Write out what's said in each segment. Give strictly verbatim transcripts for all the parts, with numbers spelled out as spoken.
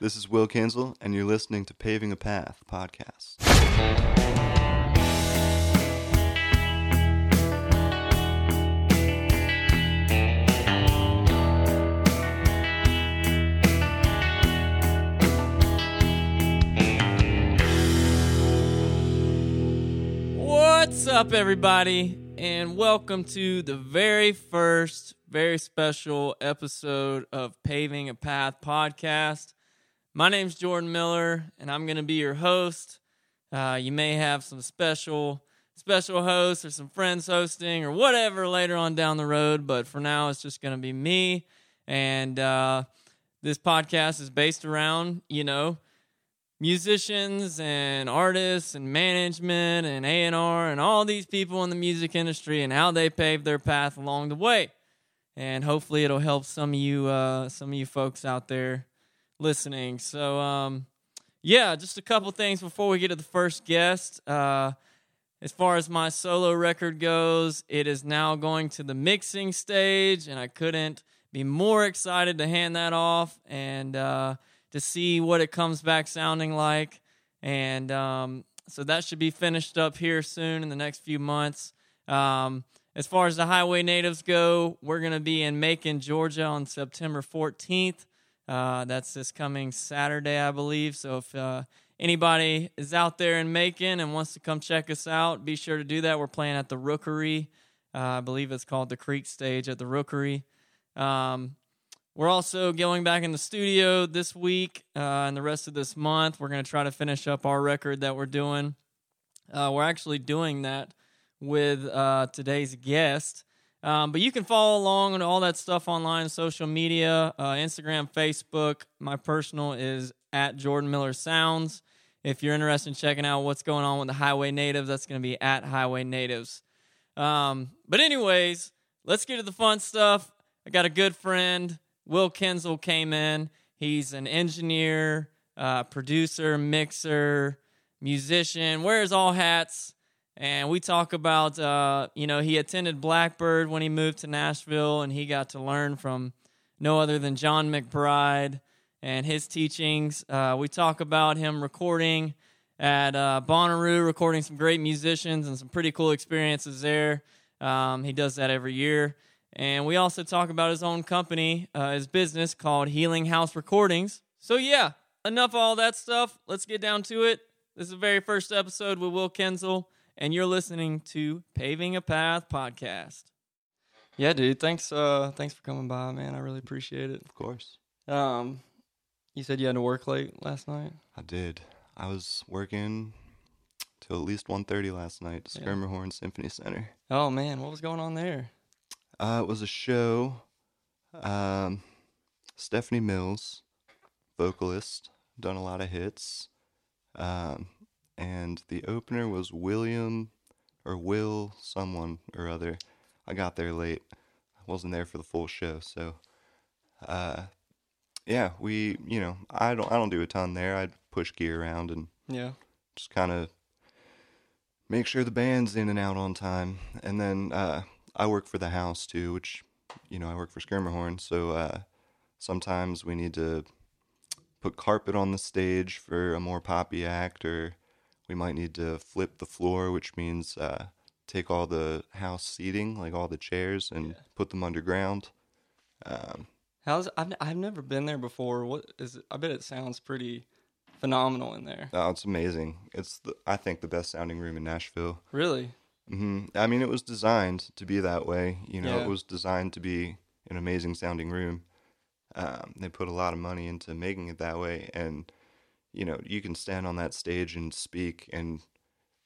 This is Will Kenzel, and you're listening to Paving a Path Podcast. What's up, everybody, and welcome to the very first, very special episode of Paving a Path Podcast. My name's Jordan Miller, and I'm going to be your host. Uh, you may have some special, special hosts or some friends hosting or whatever later on down the road, but for now, it's just going to be me, and uh, this podcast is based around, you know, musicians and artists and management and A and R and all these people in the music industry and how they paved their path along the way. And hopefully it'll help some of you uh, some of you folks out there listening. So, um, yeah, just a couple things before we get to the first guest. Uh, as far as my solo record goes, it is now going to the mixing stage, and I couldn't be more excited to hand that off and uh to see what it comes back sounding like. And um, so that should be finished up here soon in the next few months. Um, as far as the Highway Natives go, we're going to be in Macon, Georgia on September fourteenth. Uh, that's this coming Saturday, I believe. So if uh, anybody is out there in Macon and wants to come check us out, be sure to do that. We're playing at the Rookery. Uh, I believe it's called the Creek Stage at the Rookery. Um We're also going back in the studio this week uh, and the rest of this month. We're going to try to finish up our record that we're doing. Uh, we're actually doing that with uh, today's guest. Um, but you can follow along on all that stuff online, social media, uh, Instagram, Facebook. My personal is at Jordan Miller Sounds. If you're interested in checking out what's going on with the Highway Natives, that's going to be at Highway Natives. Um, but anyways, let's get to the fun stuff. I got a good friend. Will Kenzel came in. He's an engineer, uh, producer, mixer, musician, wears all hats. And we talk about, uh, you know, he attended Blackbird when he moved to Nashville, and he got to learn from no other than John McBride and his teachings. Uh, we talk about him recording at uh, Bonnaroo, recording some great musicians and some pretty cool experiences there. Um, he does that every year. And we also talk about his own company, uh, his business called Healing House Recordings. So yeah, enough of all that stuff. Let's get down to it. This is the very first episode with Will Kenzel, and you're listening to Paving a Path Podcast. Yeah, dude. Thanks. Uh, thanks for coming by, man. I really appreciate it. Of course. Um, you said you had to work late last night. I did. I was working till at least one thirty last night. Yeah. Schermerhorn Symphony Center. Oh man, what was going on there? Uh, it was a show. Um, Stephanie Mills, vocalist, done a lot of hits. Um, and the opener was William or Will someone or other. I got there late. I wasn't there for the full show. So, uh, yeah, we, you know, I don't, I don't do a ton there. I'd push gear around and yeah, just kind of make sure the band's in and out on time. And then, uh, I work for the house too, which, you know, I work for Schermerhorn, so uh, sometimes we need to put carpet on the stage for a more poppy act, or we might need to flip the floor, which means uh, take all the house seating, like all the chairs, and yeah. put them underground. Um, How's I've I've never been there before. What is it? I bet it sounds pretty phenomenal in there. Oh, it's amazing. It's the, I think the best sounding room in Nashville. Really? Mm-hmm. I mean, it was designed to be that way. You know, yeah. It was designed to be an amazing sounding room. Um, they put a lot of money into making it that way. And, you know, you can stand on that stage and speak, and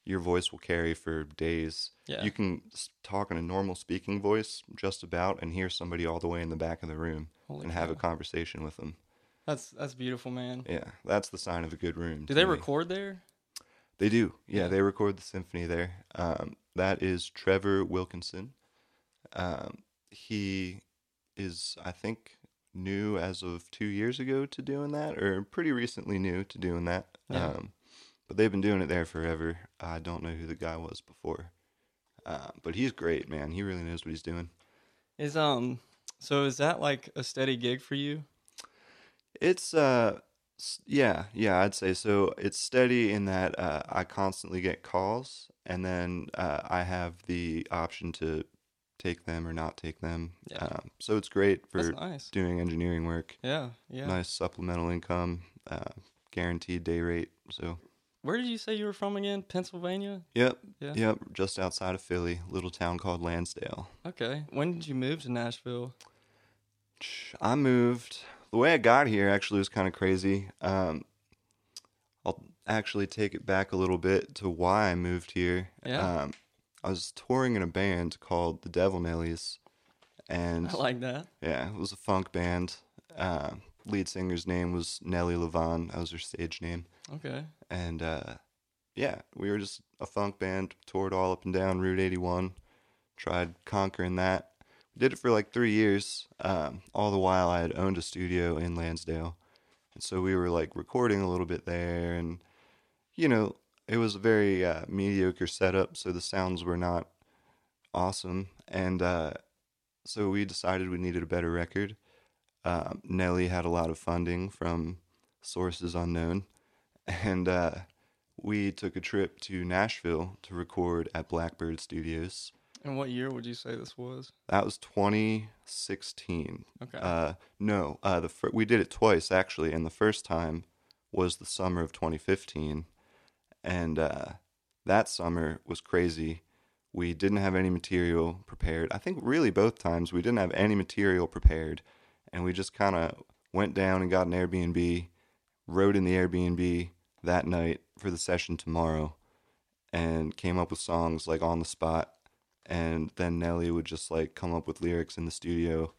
your voice will carry for days. Yeah. You can talk in a normal speaking voice just about and hear somebody all the way in the back of the room Holy and cow. Have a conversation with them. That's that's beautiful, man. Yeah, that's the sign of a good room. Do they me. record there? They do. Yeah, they record the symphony there. Um, that is Trevor Wilkinson. Um, he is, I think, new as of two years ago to doing that, or pretty recently new to doing that. Yeah. Um, but they've been doing it there forever. I don't know who the guy was before. Uh, but he's great, man. He really knows what he's doing. Is um, so is that like a steady gig for you? It's... uh. Yeah, yeah, I'd say so. It's steady in that uh, I constantly get calls, and then uh, I have the option to take them or not take them. Yeah. Um, so it's great for That's nice. Doing engineering work. Yeah, yeah. Nice supplemental income, uh, guaranteed day rate. So. Where did you say you were from again? Pennsylvania? Yep, yeah. yep, just outside of Philly, a little town called Lansdale. Okay. When did you move to Nashville? I moved... The way I got here actually was kind of crazy. Um, I'll actually take it back a little bit to why I moved here. Yeah. Um, I was touring in a band called The Devil Nellies. And I like that. Yeah, it was a funk band. Uh, lead singer's name was Nelly LeVon. That was her stage name. Okay. And uh, yeah, we were just a funk band, toured all up and down Route eighty-one, tried conquering that. Did it for like three years. Um, all the while, I had owned a studio in Lansdale, and so we were like recording a little bit there. And you know, it was a very uh, mediocre setup, so the sounds were not awesome. And uh, so we decided we needed a better record. Uh, Nelly had a lot of funding from sources unknown, and uh, we took a trip to Nashville to record at Blackbird Studios. And what year would you say this was? That was twenty sixteen. Okay. Uh, no, uh, the fir- we did it twice, actually, and the first time was the summer of twenty fifteen. And uh, that summer was crazy. We didn't have any material prepared. I think really both times we didn't have any material prepared. And we just kind of went down and got an Airbnb, wrote in the Airbnb that night for the session tomorrow, and came up with songs like on the spot. And then Nelly would just like come up with lyrics in the studio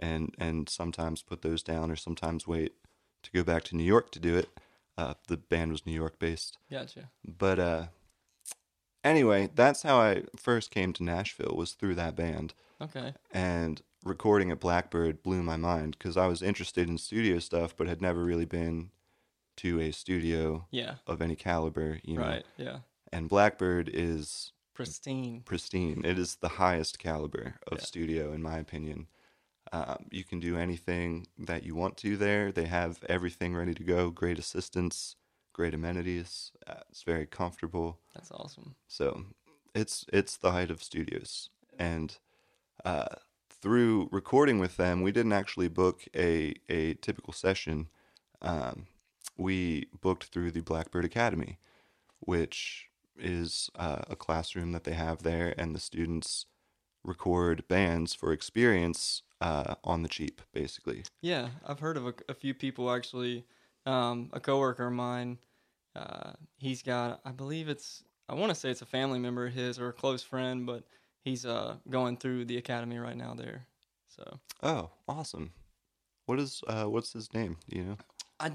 and and sometimes put those down or sometimes wait to go back to New York to do it. Uh, the band was New York based. Gotcha. But uh, anyway, that's how I first came to Nashville, was through that band. Okay. And recording at Blackbird blew my mind because I was interested in studio stuff but had never really been to a studio yeah. of any caliber. You know? Right, yeah. And Blackbird is... Pristine. Pristine. It is the highest caliber of yeah. studio, in my opinion. Um, you can do anything that you want to there. They have everything ready to go. Great assistance, great amenities. Uh, it's very comfortable. That's awesome. So it's it's the height of studios. And uh, through recording with them, we didn't actually book a, a typical session. Um, we booked through the Blackbird Academy, which... is uh, a classroom that they have there, and the students record bands for experience uh, on the cheap, basically. Yeah, I've heard of a, a few people, actually. Um, a coworker of mine, uh, he's got, I believe it's, I want to say it's a family member of his or a close friend, but he's uh, going through the academy right now there. So. Oh, awesome. What is, uh, what's his name, do you know? I,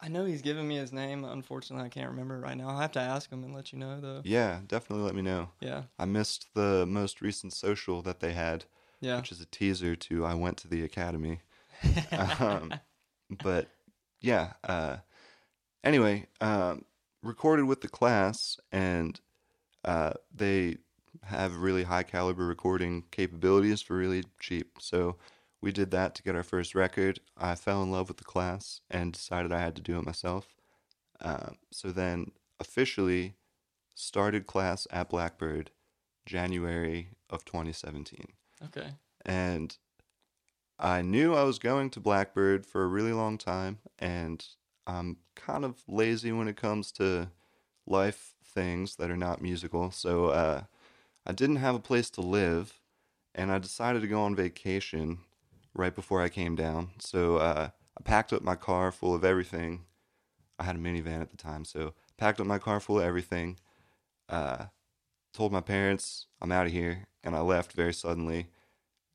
I know he's giving me his name. Unfortunately, I can't remember right now. I'll have to ask him and let you know, though. Yeah, definitely let me know. Yeah. I missed the most recent social that they had, yeah. which is a teaser to I Went to the Academy. um, but, yeah. Uh, anyway, um, recorded with the class, and uh, they have really high-caliber recording capabilities for really cheap, so... We did that to get our first record. I fell in love with the class and decided I had to do it myself. Uh, so then officially started class at Blackbird January of twenty seventeen. Okay. And I knew I was going to Blackbird for a really long time, and I'm kind of lazy when it comes to life things that are not musical. So uh, I didn't have a place to live, and I decided to go on vacation right before I came down. So uh, I packed up my car full of everything. I had a minivan at the time, so packed up my car full of everything, uh, told my parents, I'm out of here, and I left very suddenly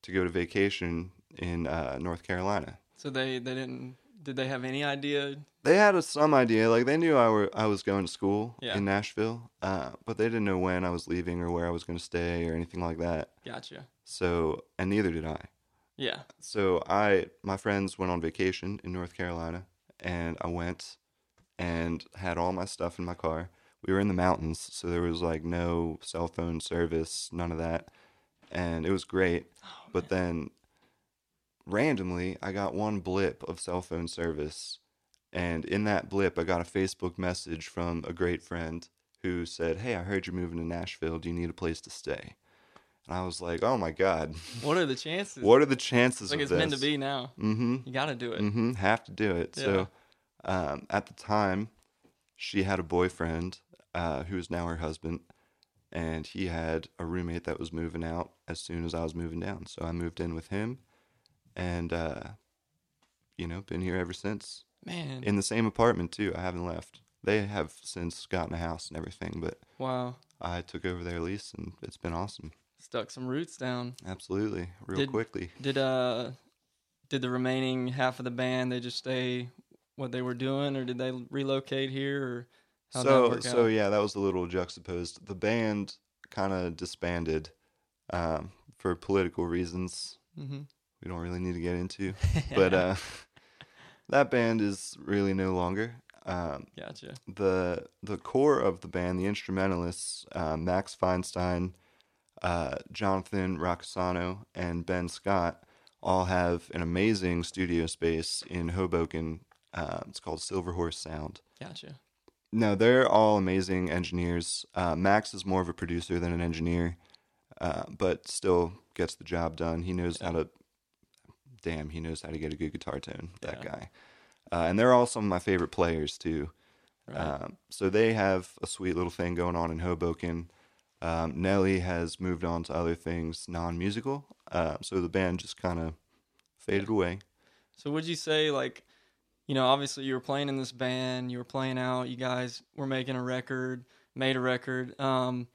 to go to vacation in uh, North Carolina. So they, they didn't, did they have any idea? They had a, some idea. Like, they knew I, were, I was going to school yeah. in Nashville, uh, but they didn't know when I was leaving or where I was going to stay or anything like that. Gotcha. So, and neither did I. Yeah. So I, my friends went on vacation in North Carolina, and I went and had all my stuff in my car. We were in the mountains, so there was like no cell phone service, none of that, and it was great. Oh, but man. Then randomly, I got one blip of cell phone service, And in that blip, I got a Facebook message from a great friend who said, hey, I heard you're moving to Nashville. Do you need a place to stay? And I was like, oh, my God. What are the chances? What are the chances like of this? Like, it's meant to be now. Mm-hmm. You got to do it. Mm-hmm. Have to do it. Yeah. So um, at the time, she had a boyfriend uh, who is now her husband, and he had a roommate that was moving out as soon as I was moving down. So I moved in with him, and, uh, you know, been here ever since. Man. In the same apartment, too. I haven't left. They have since gotten a house and everything, but wow, I took over their lease, and it's been awesome. Stuck some roots down. Absolutely. Real did, quickly. Did uh, did the remaining half of the band, they just stay what they were doing, or did they relocate here? Or how'd so, that work so out? Yeah, that was a little juxtaposed. The band kind of disbanded um, for political reasons. Mm-hmm. We don't really need to get into, but uh, that band is really no longer. Um, gotcha. The the core of the band, the instrumentalists, uh, Max Feinstein, uh, Jonathan Rocassano, and Ben Scott all have an amazing studio space in Hoboken. Uh, it's called Silver Horse Sound. Gotcha. No, they're all amazing engineers. Uh, Max is more of a producer than an engineer, uh, but still gets the job done. He knows yeah. how to. Damn, he knows how to get a good guitar tone. Yeah. That guy. Uh, and they're all some of my favorite players, too. Right. Um, so they have a sweet little thing going on in Hoboken. Um, Nelly has moved on to other things, non-musical. Uh, so the band just kind of faded yeah. away. So would you say, like, you know, obviously you were playing in this band, you were playing out, you guys were making a record, made a record. Um,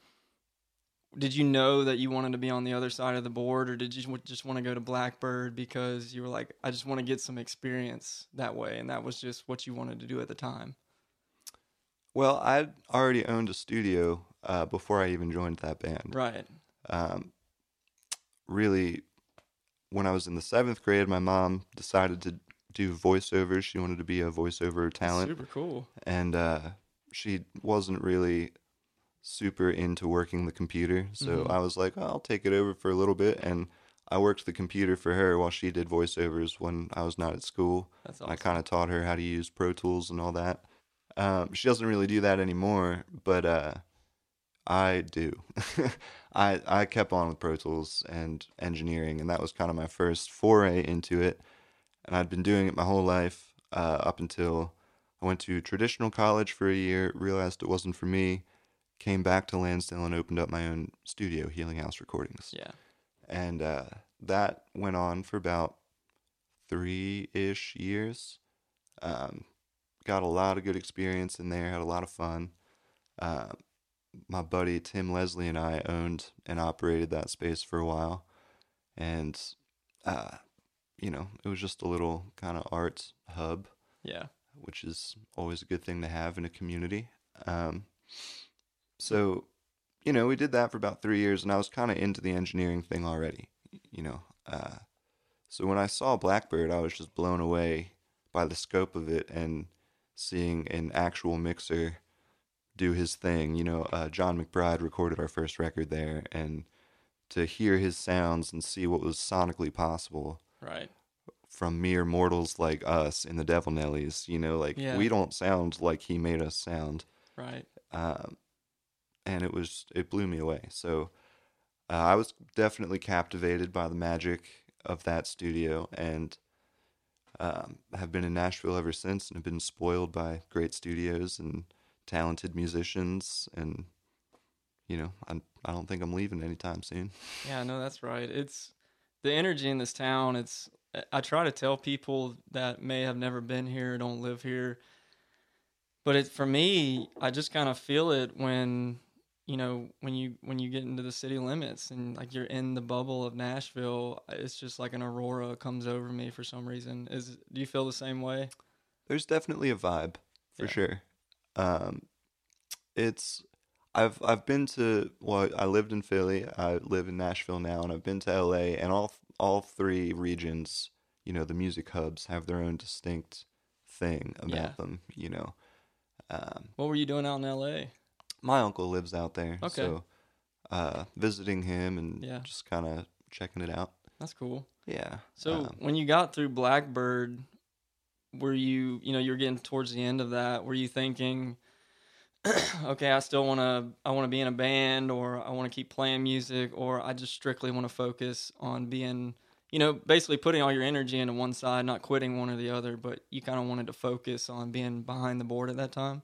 did you know that you wanted to be on the other side of the board, or did you just want to go to Blackbird because you were like, I just want to get some experience that way, and that was just what you wanted to do at the time? Well, I already owned a studio uh, before I even joined that band. Right. Um, really, when I was in the seventh grade, my mom decided to do voiceovers. She wanted to be a voiceover talent. Super cool. And uh, she wasn't really super into working the computer, so mm-hmm. I was like, oh, I'll take it over for a little bit, and I worked the computer for her while she did voiceovers when I was not at school. That's awesome. I kind of taught her how to use Pro Tools and all that. Um, she doesn't really do that anymore, but uh, I do. I I kept on with Pro Tools and engineering, and that was kind of my first foray into it, and I'd been doing it my whole life uh, up until I went to traditional college for a year, realized it wasn't for me, came back to Lansdale and opened up my own studio, Healing House Recordings. Yeah. And uh, that went on for about three-ish years. Um, got a lot of good experience in there, had a lot of fun. Uh, my buddy Tim Leslie and I owned and operated that space for a while. And, uh, you know, it was just a little kind of art hub. Yeah. Which is always a good thing to have in a community. Um So, you know, we did that for about three years, and I was kind of into the engineering thing already, you know. Uh, so when I saw Blackbird, I was just blown away by the scope of it and seeing an actual mixer do his thing. You know, uh, John McBride recorded our first record there, and to hear his sounds and see what was sonically possible right. from mere mortals like us in the Devil Nellies, you know, like yeah. we don't sound like he made us sound. Right. Um, And it was it blew me away. So uh, I was definitely captivated by the magic of that studio, and um, have been in Nashville ever since, and have been spoiled by great studios and talented musicians. And you know, I I don't think I'm leaving anytime soon. Yeah, no, that's right. It's the energy in this town. It's I try to tell people that may have never been here, don't live here, but it for me, I just kind of feel it when. You know, when you when you get into the city limits and, like, you're in the bubble of Nashville, it's just like an aurora comes over me for some reason. Is do you feel the same way? There's definitely a vibe, for yeah. sure. Um, it's I've I've been to well, I lived in Philly, I live in Nashville now, and I've been to L A, and all all three regions, you know, the music hubs have their own distinct thing about yeah. them. You know, um, what were you doing out in L A? My uncle lives out there, okay. so uh, visiting him and yeah. just kind of checking it out. That's cool. Yeah. So um, when you got through Blackbird, were you, you know, you're getting towards the end of that, were you thinking, okay, I still want to, I want to be in a band, or I want to keep playing music, or I just strictly want to focus on being, you know, basically putting all your energy into one side, not quitting one or the other, but you kind of wanted to focus on being behind the board at that time?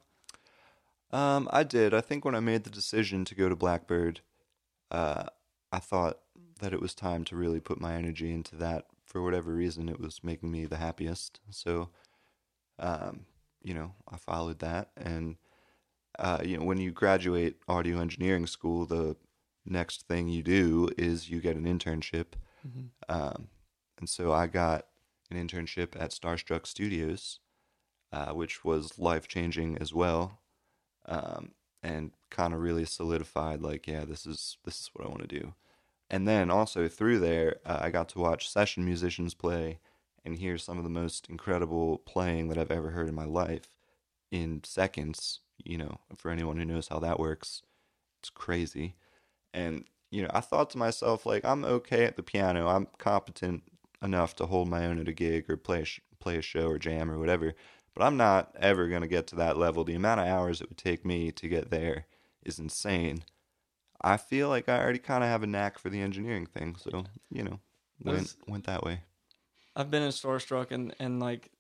Um, I did. I think when I made the decision to go to Blackbird, uh, I thought that it was time to really put my energy into that. For whatever reason, it was making me the happiest. So, um, you know, I followed that. And, uh, you know, when you graduate audio engineering school, the next thing you do is you get an internship. Mm-hmm. Um, and so I got an internship at Starstruck Studios, uh, which was life-changing as well. Um, and kind of really solidified, like, yeah, this is, this is what I want to do. And then also through there, uh, I got to watch session musicians play and hear some of the most incredible playing that I've ever heard in my life in seconds. You know, for anyone who knows how that works, it's crazy. And, you know, I thought to myself, like, I'm okay at the piano. I'm competent enough to hold my own at a gig or play a sh- play a show or jam or whatever. But I'm not ever going to get to that level. The amount of hours it would take me to get there is insane. I feel like I already kind of have a knack for the engineering thing, so, you know, went, went that way. I've been in Starstruck, and, and, like,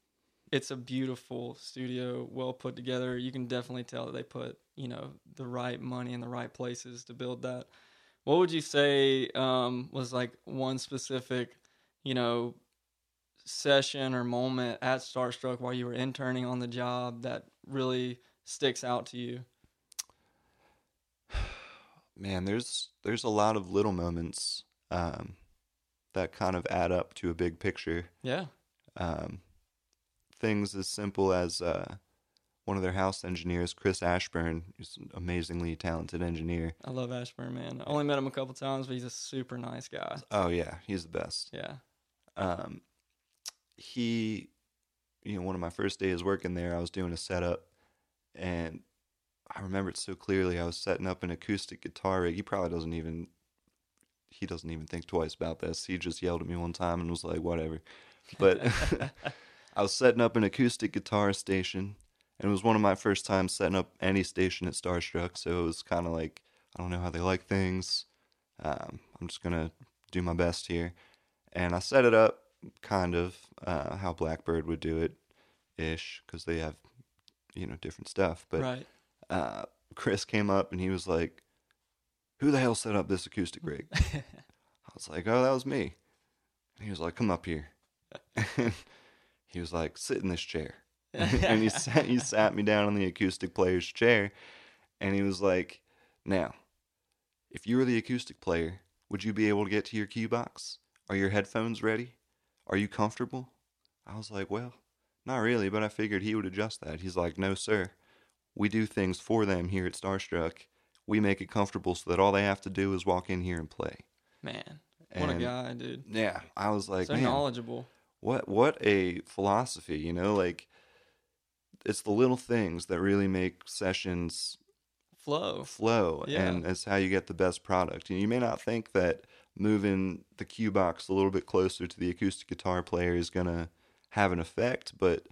it's a beautiful studio, well put together. You can definitely tell that they put, you know, the right money in the right places to build that. What would you say um, was, like, one specific, you know, session or moment at Starstruck while you were interning on the job that really sticks out to you? Man, there's there's a lot of little moments um, that kind of add up to a big picture. Yeah. Um, things as simple as uh, one of their house engineers, Chris Ashburn, who's an amazingly talented engineer. I love Ashburn, man. I only met him a couple times, but he's a super nice guy. Oh, yeah. He's the best. Yeah. Um, he, you know, one of my first days working there, I was doing a setup, and I remember it so clearly. I was setting up an acoustic guitar rig. He probably doesn't even, he doesn't even think twice about this. He just yelled at me one time and was like, whatever. But I was setting up an acoustic guitar station, and it was one of my first times setting up any station at Starstruck. So it was kind of like, I don't know how they like things. Um, I'm just going to do my best here. And I set it up kind of uh, how Blackbird would do it-ish, because they have, you know, different stuff. But right. Uh, Chris came up and he was like, who the hell set up this acoustic rig? I was like, oh, that was me. And he was like, come up here. And he was like, sit in this chair. And he sat, he sat me down on the acoustic player's chair. And he was like, now, if you were the acoustic player, would you be able to get to your cue box? Are your headphones ready? Are you comfortable? I was like, well, not really, but I figured he would adjust that. He's like, no, sir. We do things for them here at Starstruck. We make it comfortable so that all they have to do is walk in here and play. Man, what and a guy, dude. Yeah, I was like, so man, knowledgeable. What what a philosophy, you know? Like, it's the little things that really make sessions flow. Flow, yeah. And it's how you get the best product. And you may not think that moving the cue box a little bit closer to the acoustic guitar player is going to have an effect, but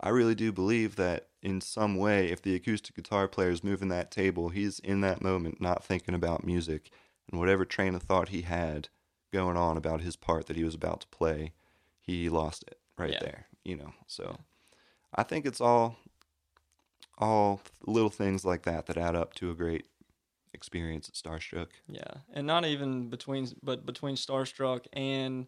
I really do believe that in some way, if the acoustic guitar player is moving that table, he's in that moment not thinking about music, and whatever train of thought he had going on about his part that he was about to play, he lost it right yeah. there, you know. So yeah. I think it's all all little things like that that add up to a great experience at Starstruck. Yeah, and not even between, but between Starstruck and,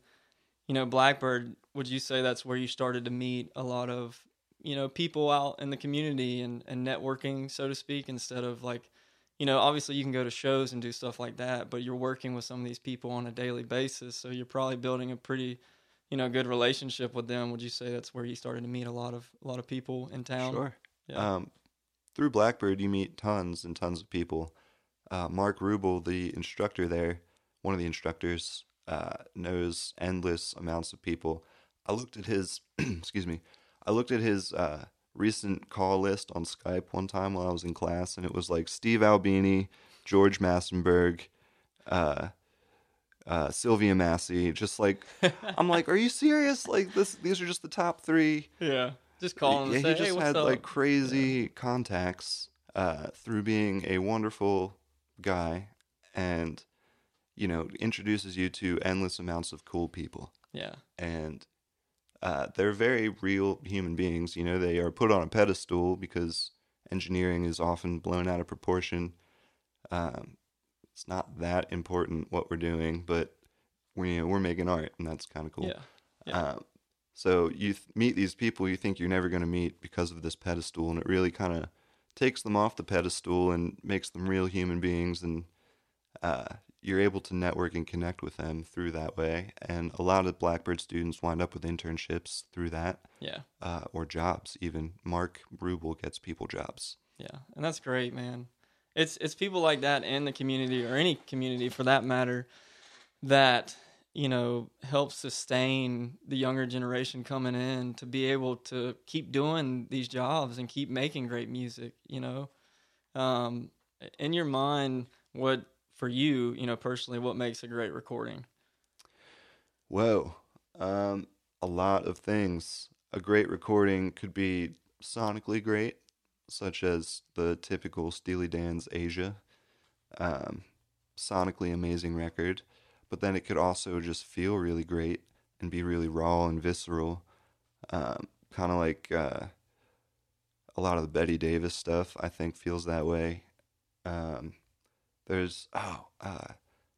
you know, Blackbird, would you say that's where you started to meet a lot of, you know, people out in the community and, and networking, so to speak, instead of like, you know, obviously you can go to shows and do stuff like that, but you're working with some of these people on a daily basis. So you're probably building a pretty, you know, good relationship with them. Would you say that's where you started to meet a lot of, a lot of people in town? Sure. Yeah. Um, through Blackbird, you meet tons and tons of people. Uh, Mark Rubel, the instructor there, one of the instructors, uh, knows endless amounts of people. I looked at his, excuse me, I looked at his uh, recent call list on Skype one time while I was in class, and it was like Steve Albini, George Massenberg, uh, uh, Sylvia Massey. Just like, I'm like, are you serious? Like this, these are just the top three. Yeah. Just call him yeah, and say, he just hey, what's had up? Like crazy yeah. contacts uh, through being a wonderful guy, and you know, introduces you to endless amounts of cool people. Yeah, and uh, they're very real human beings. You know, they are put on a pedestal because engineering is often blown out of proportion. Um, it's not that important what we're doing, but we, you know, we're making art, and that's kind of cool. Yeah. yeah. Um, so you th- meet these people you think you're never going to meet because of this pedestal, and it really kind of takes them off the pedestal and makes them real human beings, and uh, you're able to network and connect with them through that way. And a lot of Blackbird students wind up with internships through that. Yeah. Uh, or jobs, even. Mark Rubel gets people jobs. Yeah, and that's great, man. It's it's people like that in the community, or any community for that matter, that, you know, help sustain the younger generation coming in to be able to keep doing these jobs and keep making great music, you know. Um, in your mind, what, for you, you know, personally, what makes a great recording? Whoa. Um, a lot of things. A great recording could be sonically great, such as the typical Steely Dan's Asia, um, sonically amazing record, but then it could also just feel really great and be really raw and visceral, um, kind of like uh, a lot of the Betty Davis stuff, I think, feels that way. Um, there's, oh, uh,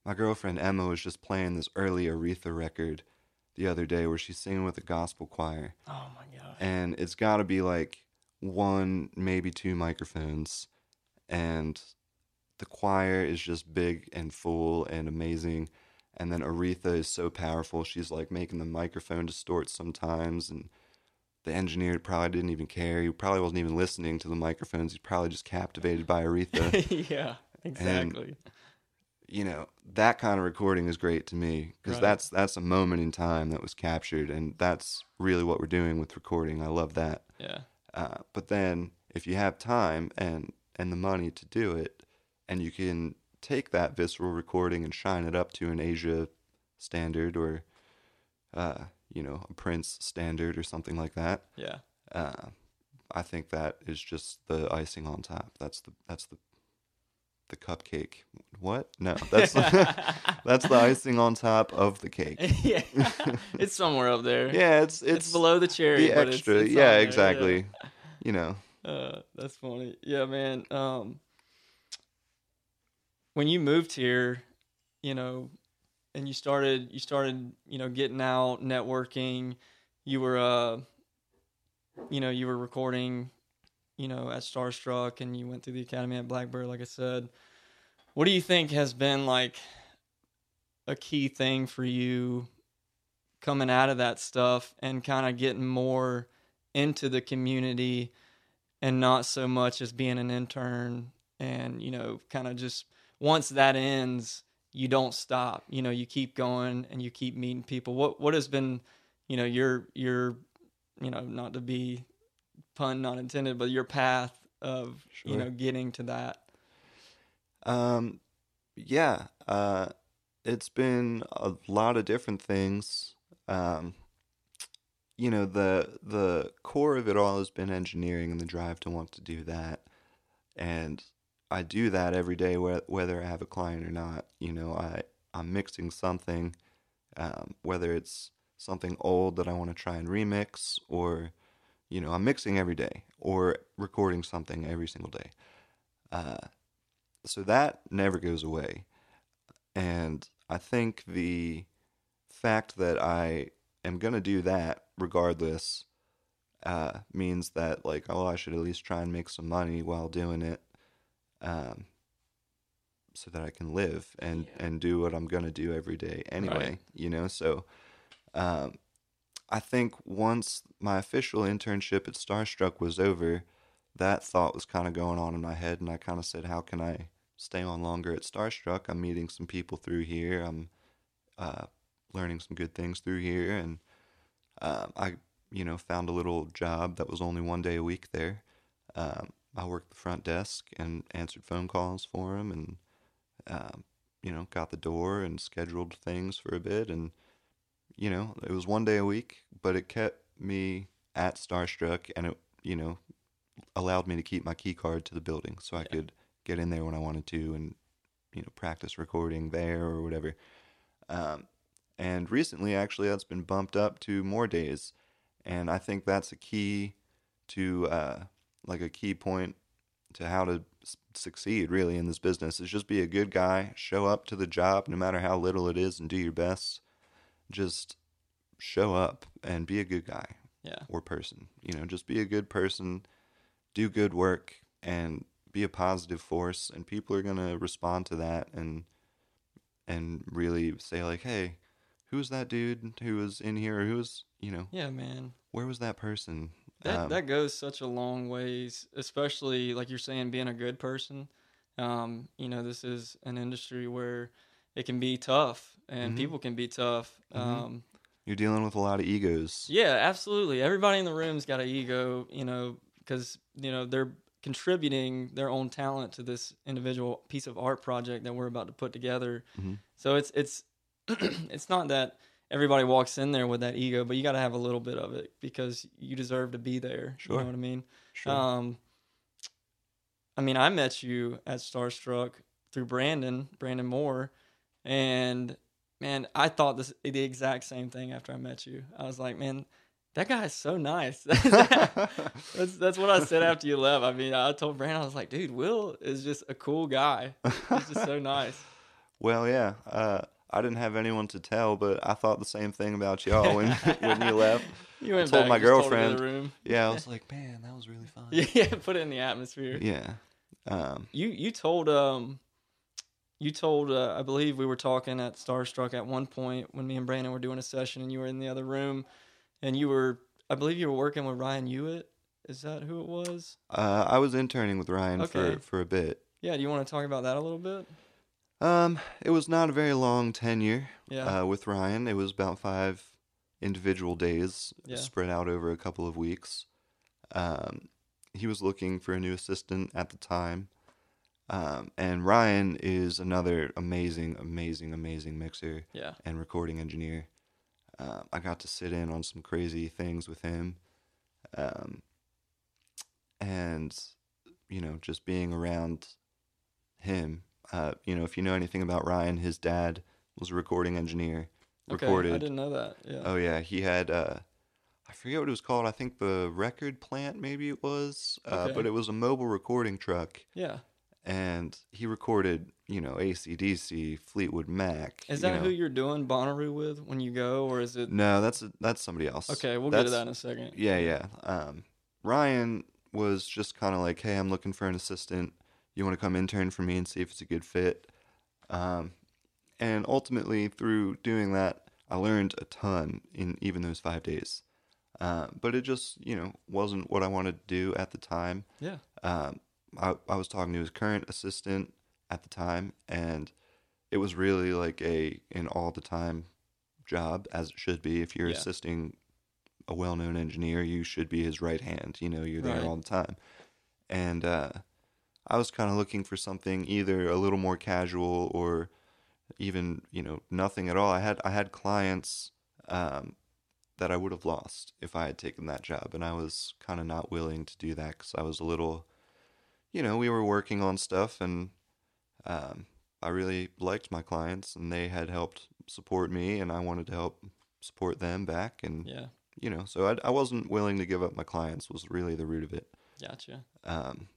my girlfriend Emma was just playing this early Aretha record the other day where she's singing with a gospel choir. Oh, my God. And it's got to be like one, maybe two microphones, and the choir is just big and full and amazing, and then Aretha is so powerful, she's like making the microphone distort sometimes, and the engineer probably didn't even care. He probably wasn't even listening to the microphones. He's probably just captivated by Aretha. Yeah, exactly. And, you know, that kind of recording is great to me, because right. that's that's a moment in time that was captured, and that's really what we're doing with recording. I love that. Yeah. Uh, but then if you have time and, and the money to do it, and you can take that visceral recording and shine it up to an Asia standard, or, uh, you know, a Prince standard or something like that. Yeah. Uh, I think that is just the icing on top. That's the, that's the, the cupcake. What? No, that's, the, that's the icing on top of the cake. Yeah. It's somewhere up there. Yeah. It's, it's, it's below the cherry. The but extra. It's, it's yeah, exactly. Yeah. You know, uh, that's funny. Yeah, man. Um, when you moved here, you know, and you started, you started, you know, getting out, networking, you were, uh, you know, you were recording, you know, at Starstruck, and you went through the Academy at Blackbird, like I said. What do you think has been, like, a key thing for you coming out of that stuff and kind of getting more into the community and not so much as being an intern and, you know, kind of just once that ends, you don't stop, you know, you keep going and you keep meeting people. What, what has been, you know, your, your, you know, not to be pun not intended, but your path of, sure. you know, getting to that? Um, yeah, uh, it's been a lot of different things. Um, you know, the, the core of it all has been engineering and the drive to want to do that. And I do that every day, whether I have a client or not. You know, I, I'm mixing something, um, whether it's something old that I want to try and remix, or, you know, I'm mixing every day or recording something every single day. Uh, so that never goes away. And I think the fact that I am going to do that regardless uh, means that, like, oh, I should at least try and make some money while doing it. Um, so that I can live and, yeah. and do what I'm going to do every day anyway, right. you know? So, um, I think once my official internship at Starstruck was over, that thought was kind of going on in my head, and I kind of said, how can I stay on longer at Starstruck? I'm meeting some people through here. I'm, uh, learning some good things through here. And, um, uh, I, you know, found a little job that was only one day a week there. Um, I worked the front desk and answered phone calls for him, and, um, you know, got the door and scheduled things for a bit. And, you know, it was one day a week, but it kept me at Starstruck, and it, you know, allowed me to keep my key card to the building, so I yeah. could get in there when I wanted to and, you know, practice recording there or whatever. Um, and recently, actually, that's been bumped up to more days, and I think that's a key to, uh, like a key point to how to s- succeed, really, in this business is just be a good guy, show up to the job, no matter how little it is, and do your best. Just show up and be a good guy yeah. or person, you know, just be a good person, do good work, and be a positive force, and people are going to respond to that and and really say, like, hey, who's that dude who was in here, or who's, you know, yeah man where was that person? That um, that goes such a long ways, especially like you're saying, being a good person. Um you know, this is an industry where it can be tough, and mm-hmm. people can be tough. Mm-hmm. um you're dealing with a lot of egos. Yeah, absolutely. Everybody in the room's got an ego, you know, because, you know, they're contributing their own talent to this individual piece of art project that we're about to put together. Mm-hmm. So it's it's it's not that everybody walks in there with that ego, but you got to have a little bit of it because you deserve to be there. Sure. You know what I mean? Sure. Um, I mean, I met you at Starstruck through Brandon, Brandon Moore, and man, I thought this the exact same thing after I met you. I was like, man, that guy is so nice. that's that's what I said after you left. I mean, I told Brandon, I was like, dude, Will is just a cool guy. He's just so nice. Well, yeah. Uh, I didn't have anyone to tell, but I thought the same thing about y'all when, when you left. You went I told back, my girlfriend. Told her to the room. Yeah, I was like, man, that was really fun. Yeah, put it in the atmosphere. Yeah. Um, you you told um you told uh, I believe we were talking at Starstruck at one point when me and Brandon were doing a session, and you were in the other room. And you were, I believe you were working with Ryan Hewitt. Is that who it was? Uh, I was interning with Ryan okay. for, for a bit. Yeah, do you want to talk about that a little bit? Um, it was not a very long tenure yeah. uh, with Ryan. It was about five individual days yeah. spread out over a couple of weeks. Um, he was looking for a new assistant at the time. Um, and Ryan is another amazing, amazing, amazing mixer yeah. and recording engineer. Uh, I got to sit in on some crazy things with him, um, and, you know, just being around him, uh, you know, if you know anything about Ryan, his dad was a recording engineer, okay, recorded. I didn't know that. Yeah. Oh yeah. He had, uh, I forget what it was called. I think the record plant, maybe it was, uh, okay. but it was a mobile recording truck. Yeah. And he recorded, you know, A C D C, Fleetwood Mac. Is that you know. who you're doing Bonnaroo with when you go, or is it? No, that's a, that's somebody else. Okay, we'll that's, get to that in a second. Yeah, yeah. Um, Ryan was just kind of like, hey, I'm looking for an assistant. You want to come intern for me and see if it's a good fit? Um, and ultimately, through doing that, I learned a ton in even those five days. Uh, but it just, you know, wasn't what I wanted to do at the time. Yeah. Um, I, I was talking to his current assistant at the time, and it was really like a an all the time job, as it should be. If you're yeah. assisting a well known engineer, you should be his right hand. You know, you're there right. all the time. And uh, I was kind of looking for something either a little more casual or even, you know, nothing at all. I had I had clients um, that I would have lost if I had taken that job, and I was kind of not willing to do that because I was a little. You know, we were working on stuff, and um, I really liked my clients, and they had helped support me, and I wanted to help support them back. And, yeah. you know, so I, I wasn't willing to give up my clients was really the root of it. Gotcha. Um,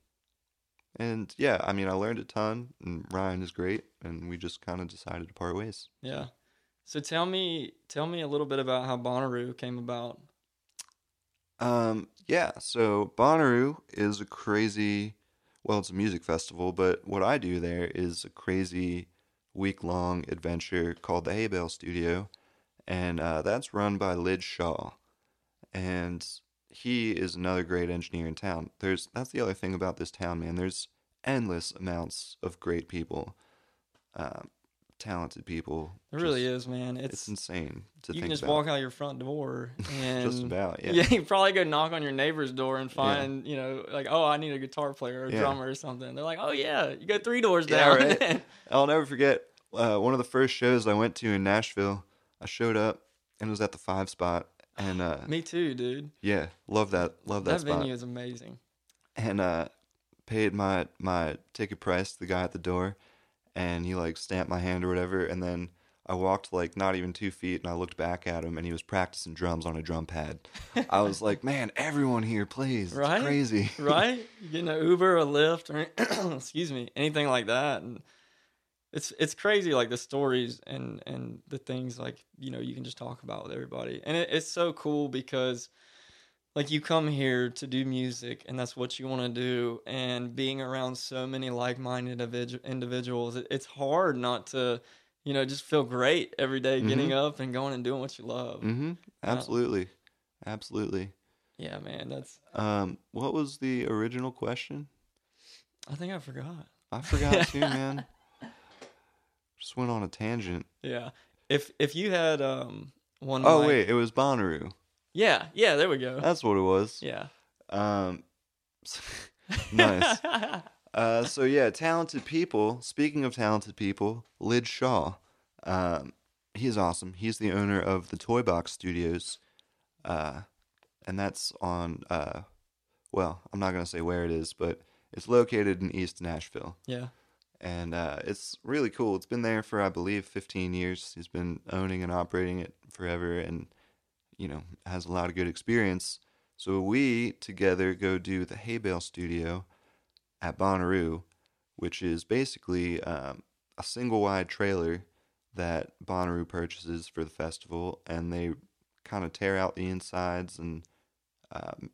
and, yeah, I mean, I learned a ton, and Ryan is great, and we just kind of decided to part ways. Yeah. So tell me tell me a little bit about how Bonnaroo came about. Um. Yeah, so Bonnaroo is a crazy... Well, it's a music festival, but what I do there is a crazy week-long adventure called the Hay Bale Studio, and uh, that's run by Lyd Shaw, and he is another great engineer in town. There's that's the other thing about this town, man. There's endless amounts of great people, uh, talented people. It just, really is, man. It's, it's insane to you think about. You can just about. walk out your front door and... just about, yeah. Yeah, you probably go knock on your neighbor's door and find, yeah. you know, like, oh, I need a guitar player or a yeah. drummer or something. They're like, oh, yeah, you go three doors down. Yeah, right. I'll never forget uh, one of the first shows I went to in Nashville. I showed up, and it was at the Five Spot, And uh, me too, dude. Yeah, love that. Love that. That spot. Venue is amazing. And uh, paid my my ticket price to the guy at the door, and he like stamped my hand or whatever. And then I walked like not even two feet, and I looked back at him, and he was practicing drums on a drum pad. I was like, man, everyone here plays. Right? It's crazy, right? You get an Uber or Lyft or excuse me, anything like that, and it's it's crazy, like the stories and and the things like you know you can just talk about with everybody, and it, it's so cool because like you come here to do music, and that's what you want to do, and being around so many like-minded individu- individuals, it, it's hard not to. You know, just feel great every day getting mm-hmm. up and going and doing what you love. Mm-hmm. Absolutely. Uh, Absolutely. Yeah, man. That's. Um, what was the original question? I think I forgot. I forgot too, man. Just went on a tangent. Yeah. If if you had um one. Oh, mic... wait. It was Bonnaroo. Yeah. Yeah. There we go. That's what it was. Yeah. Um, nice. Uh, so yeah, talented people. Speaking of talented people, Lyd Shaw, um, he's awesome. He's the owner of the Toy Box Studios, uh, and that's on. Uh, well, I'm not gonna say where it is, but it's located in East Nashville. Yeah, and uh, it's really cool. It's been there for I believe fifteen years. He's been owning and operating it forever, and you know has a lot of good experience. So we together go do the Hay Bale Studio at Bonnaroo, which is basically um, a single-wide trailer that Bonnaroo purchases for the festival, and they kind of tear out the insides and um,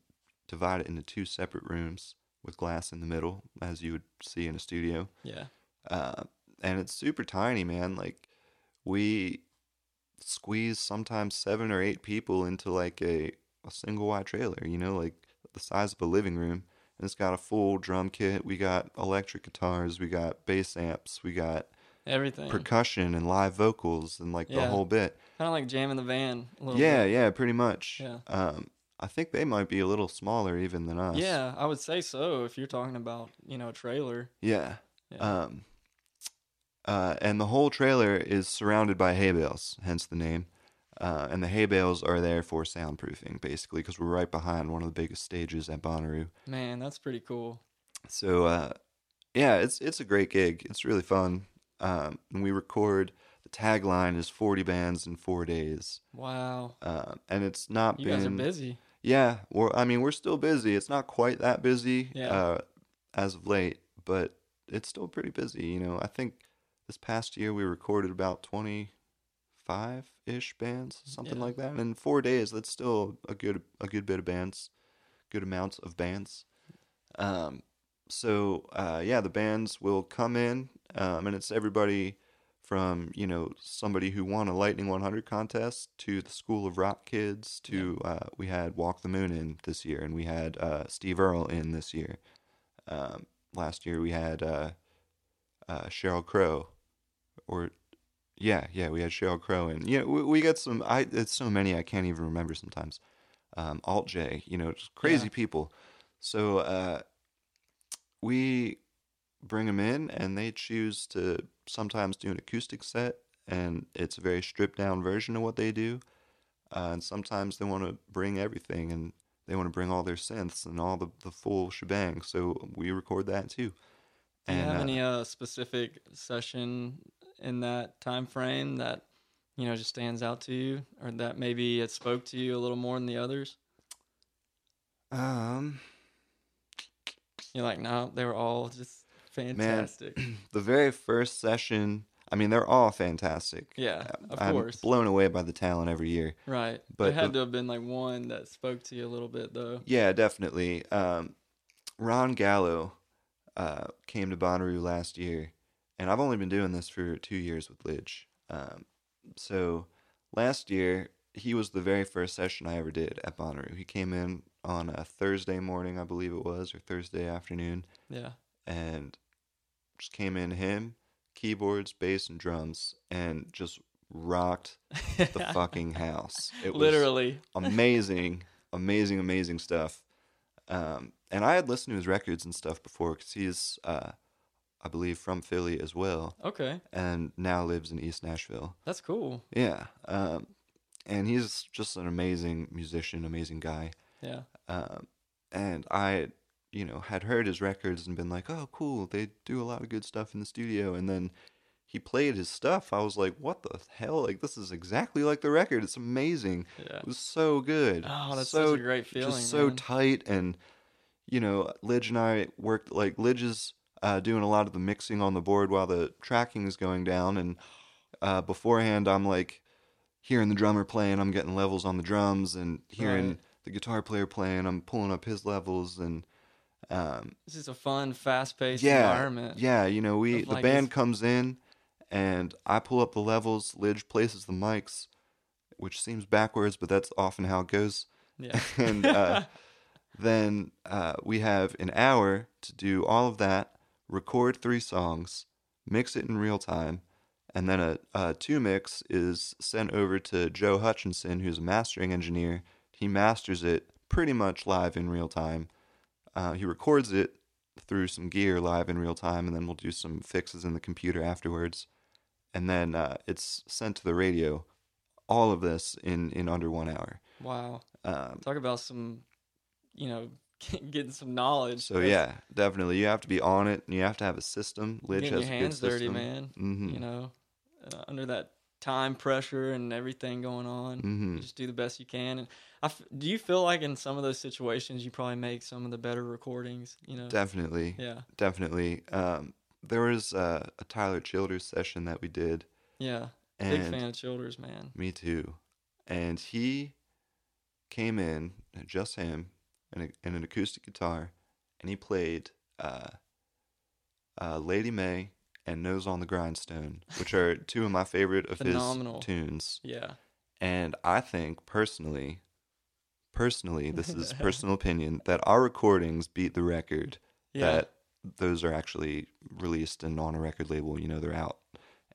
divide it into two separate rooms with glass in the middle, as you would see in a studio. Yeah. Uh, and it's super tiny, man. Like, we squeeze sometimes seven or eight people into, like, a, a single-wide trailer, you know, like the size of a living room. And it's got a full drum kit. We got electric guitars. We got bass amps. We got everything, percussion and live vocals and like yeah. the whole bit. Kind of like jam in the van. A little yeah, bit. yeah, pretty much. Yeah. Um, I think they might be a little smaller even than us. Yeah, I would say so. If you're talking about you know a trailer. Yeah. yeah. Um. Uh, and the whole trailer is surrounded by hay bales, hence the name. Uh, and the hay bales are there for soundproofing, basically, because we're right behind one of the biggest stages at Bonnaroo. Man, that's pretty cool. So, uh, yeah, it's it's a great gig. It's really fun. Um, and we record. The tagline is forty bands in four days. Wow. Uh, and it's not you been... You guys are busy. Yeah. Well, I mean, we're still busy. It's not quite that busy yeah. uh, as of late, but it's still pretty busy. You know, I think this past year we recorded about twenty five-ish bands, something yeah. like that. And in four days, that's still a good a good bit of bands, good amounts of bands. Um, so, uh, yeah, the bands will come in, um, and it's everybody from, you know, somebody who won a Lightning one hundred contest to the School of Rock kids to yeah. uh, we had Walk the Moon in this year, and we had uh, Steve Earle in this year. Um, last year, we had uh, uh, Sheryl Crow or... Yeah, yeah, we had Sheryl Crow, and you know, we, we got some. I it's so many I can't even remember sometimes. Um, Alt J, you know, just crazy yeah. people. So uh, we bring them in, and they choose to sometimes do an acoustic set, and it's a very stripped down version of what they do. Uh, and sometimes they want to bring everything, and they want to bring all their synths and all the the full shebang. So we record that too. Do you and, have uh, any uh, specific session in that time frame that you know just stands out to you, or that maybe it spoke to you a little more than the others? Um you're like, no, they were all just fantastic, man. The very first session, I mean, they're all fantastic. Yeah, of I'm course blown away by the talent every year, right? But there had the, to have been like one that spoke to you a little bit though. Yeah, definitely. um Ron Gallo uh came to Bonnaroo last year. And I've only been doing this for two years with Lyd. Um, so last year, he was the very first session I ever did at Bonnaroo. He came in on a Thursday morning, I believe it was, or Thursday afternoon. Yeah. And just came in him, keyboards, bass, and drums, and just rocked the fucking house. It Literally. was amazing, amazing, amazing stuff. Um, and I had listened to his records and stuff before, because he's... Uh, I believe, from Philly as well. Okay. And now lives in East Nashville. That's cool. Yeah. Um, and he's just an amazing musician, amazing guy. Yeah. Um, and I, you know, had heard his records and been like, oh, cool, they do a lot of good stuff in the studio. And then he played his stuff. I was like, what the hell? Like, this is exactly like the record. It's amazing. Yeah. It was so good. Oh, that's so, such a great feeling. Just so man. tight. And, you know, Lidge and I worked, like, Lidge is uh, doing a lot of the mixing on the board while the tracking is going down. And uh, beforehand, I'm like, hearing the drummer playing, I'm getting levels on the drums, and hearing right. the guitar player playing, I'm pulling up his levels. And um, this is a fun, fast-paced yeah, environment. Yeah, you know, we the like band it's... comes in, and I pull up the levels. Lidge places the mics, which seems backwards, but that's often how it goes. Yeah. And uh, then uh, we have an hour to do all of that, record three songs, mix it in real time. And then a, a two-mix is sent over to Joe Hutchinson, who's a mastering engineer. He masters it pretty much live in real time. Uh, he records it through some gear live in real time, and then we'll do some fixes in the computer afterwards. And then uh, it's sent to the radio. All of this in, in under one hour. Wow. Um, Talk about some, you know... getting some knowledge. So yeah, definitely. You have to be on it, and you have to have a system. Lidge getting has your hands a good dirty, man. Mm-hmm. You know, uh, under that time pressure and everything going on, mm-hmm. you just do the best you can. And I f- do you feel like in some of those situations, you probably make some of the better recordings? You know, definitely. Yeah, definitely. Um, there was uh, a Tyler Childers session that we did. Yeah, big fan of Childers, man. Me too. And he came in, just him. And an acoustic guitar, and he played uh, uh, Lady May and Nose on the Grindstone, which are two of my favorite of Phenomenal. his tunes. Yeah. And I think, personally, personally, this is personal opinion, that our recordings beat the record, yeah. that those are actually released and on a record label, you know, they're out.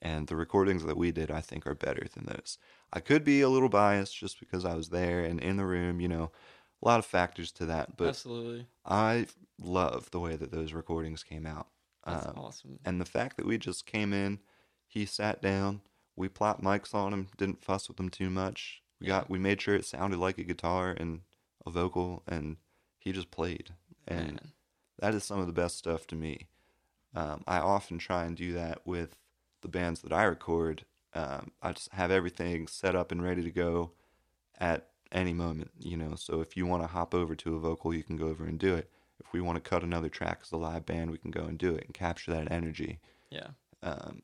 And the recordings that we did, I think, are better than those. I could be a little biased just because I was there and in the room, you know, a lot of factors to that, but Absolutely. I love the way that those recordings came out. That's um, awesome. And the fact that we just came in, he sat down, we plopped mics on him, didn't fuss with him too much. We yeah. got, we made sure it sounded like a guitar and a vocal, and he just played. And Man. that is some of the best stuff to me. Um, I often try and do that with the bands that I record. Um, I just have everything set up and ready to go at any moment, you know, so if you want to hop over to a vocal, you can go over and do it. If we want to cut another track as a live band, we can go and do it and capture that energy. Yeah. Um,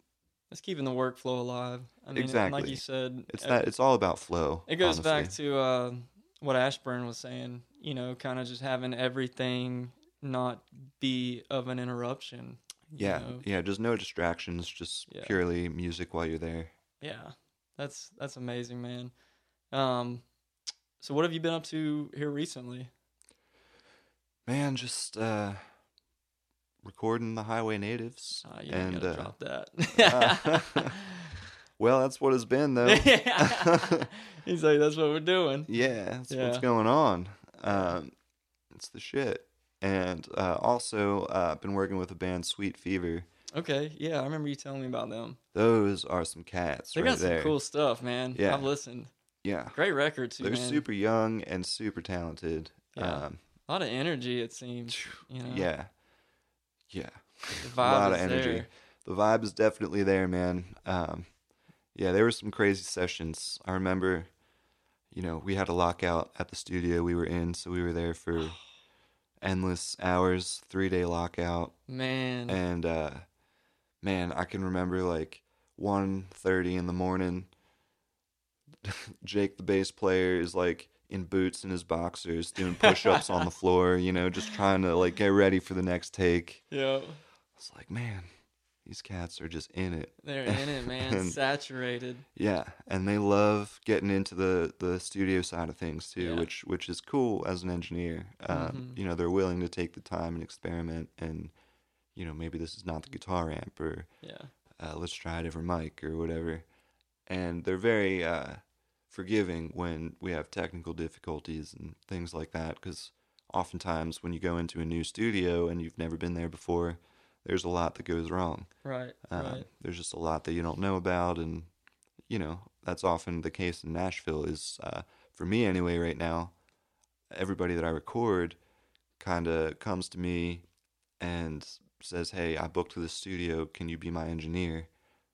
it's keeping the workflow alive. I mean, exactly. Like you said, it's it, that it's all about flow. It goes honestly. back to uh, what Ashburn was saying, you know, kind of just having everything not be of an interruption. Yeah. Know? Yeah. Just no distractions, just yeah. purely music while you're there. Yeah. That's, that's amazing, man. Um, So what have you been up to here recently? Man, just uh, recording the Highway Natives. Oh, you and, gotta uh, drop that. uh, well, that's what it's been, though. He's like, that's what we're doing. Yeah, that's yeah. what's going on. Um, it's the shit. And uh, also, I've uh, been working with a band, Sweet Fever. Okay, yeah, I remember you telling me about them. Those are some cats they right there. They got some cool stuff, man. Yeah. I've listened. Yeah, great record too. They're man. super young and super talented. Yeah. Um, a lot of energy, it seems. You know? Yeah, yeah. The vibe a lot is of energy. There. The vibe is definitely there, man. Um, yeah, there were some crazy sessions. I remember, you know, we had a lockout at the studio we were in, so we were there for endless hours, three day lockout. Man, and uh, man, I can remember like one thirty in the morning. Jake, the bass player, is like in boots and his boxers doing push-ups on the floor, you know, just trying to like get ready for the next take. Yeah. It's like, man, these cats are just in it. They're in it, man. and, saturated. Yeah. And they love getting into the, the studio side of things too, yeah. which which is cool as an engineer. Um, mm-hmm. You know, they're willing to take the time and experiment and, you know, maybe this is not the guitar amp or yeah. uh, let's try a different mic or whatever. And they're very... Uh, forgiving when we have technical difficulties and things like that, because oftentimes when you go into a new studio and you've never been there before, there's a lot that goes wrong. Right, um, right. There's just a lot that you don't know about, and, you know, that's often the case in Nashville is, uh, for me anyway right now, everybody that I record kind of comes to me and says, hey, I booked this studio, can you be my engineer?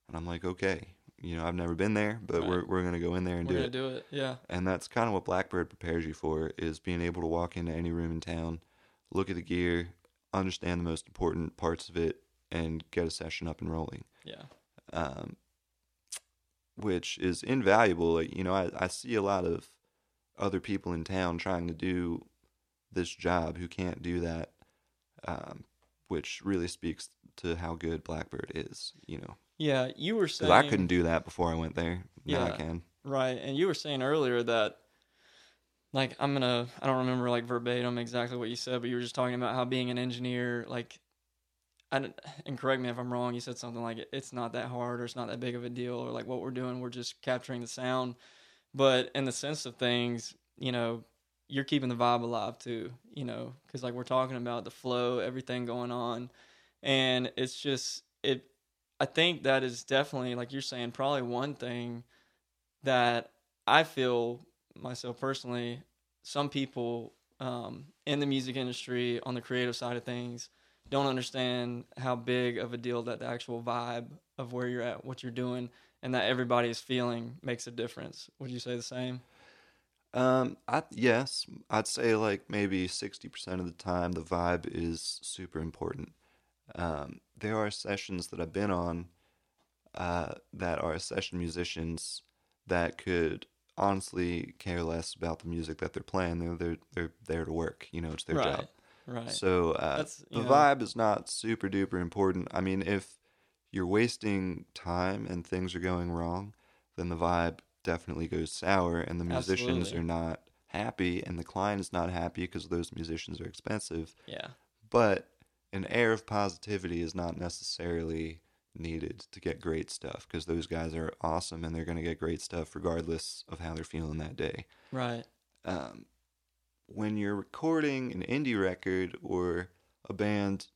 And I'm like, okay, you know, I've never been there, but right. we're we're going to go in there and we're do gonna it. We're going to do it, yeah. And that's kind of what Blackbird prepares you for, is being able to walk into any room in town, look at the gear, understand the most important parts of it, and get a session up and rolling. Yeah. Um, which is invaluable. Like, you know, I, I see a lot of other people in town trying to do this job who can't do that, um, which really speaks to how good Blackbird is, you know. Yeah, you were saying... Because I couldn't do that before I went there. Now yeah, I can. Right, and you were saying earlier that, like, I'm going to... I don't remember, like, verbatim exactly what you said, but you were just talking about how being an engineer, like... I, and correct me if I'm wrong, you said something like, it's not that hard or it's not that big of a deal, or like what we're doing, we're just capturing the sound. But in the sense of things, you know, you're keeping the vibe alive too, you know, because like we're talking about the flow, everything going on. And it's just, it. I think that is definitely, like you're saying, probably one thing that I feel myself personally, some people um, in the music industry, on the creative side of things, don't understand how big of a deal that the actual vibe of where you're at, what you're doing, and that everybody is feeling makes a difference. Would you say the same? Um, I, yes. I'd say like maybe sixty percent of the time the vibe is super important. Um, there are sessions that I've been on uh, that are session musicians that could honestly care less about the music that they're playing. They're, they're, they're there to work. You know, it's their right. job. Right. So uh, the know. vibe is not super duper important. I mean, if you're wasting time and things are going wrong, then the vibe definitely goes sour and the musicians Absolutely. are not happy and the client is not happy because those musicians are expensive. Yeah. But an air of positivity is not necessarily needed to get great stuff because those guys are awesome and they're going to get great stuff regardless of how they're feeling that day. Right. Um. When you're recording an indie record or a band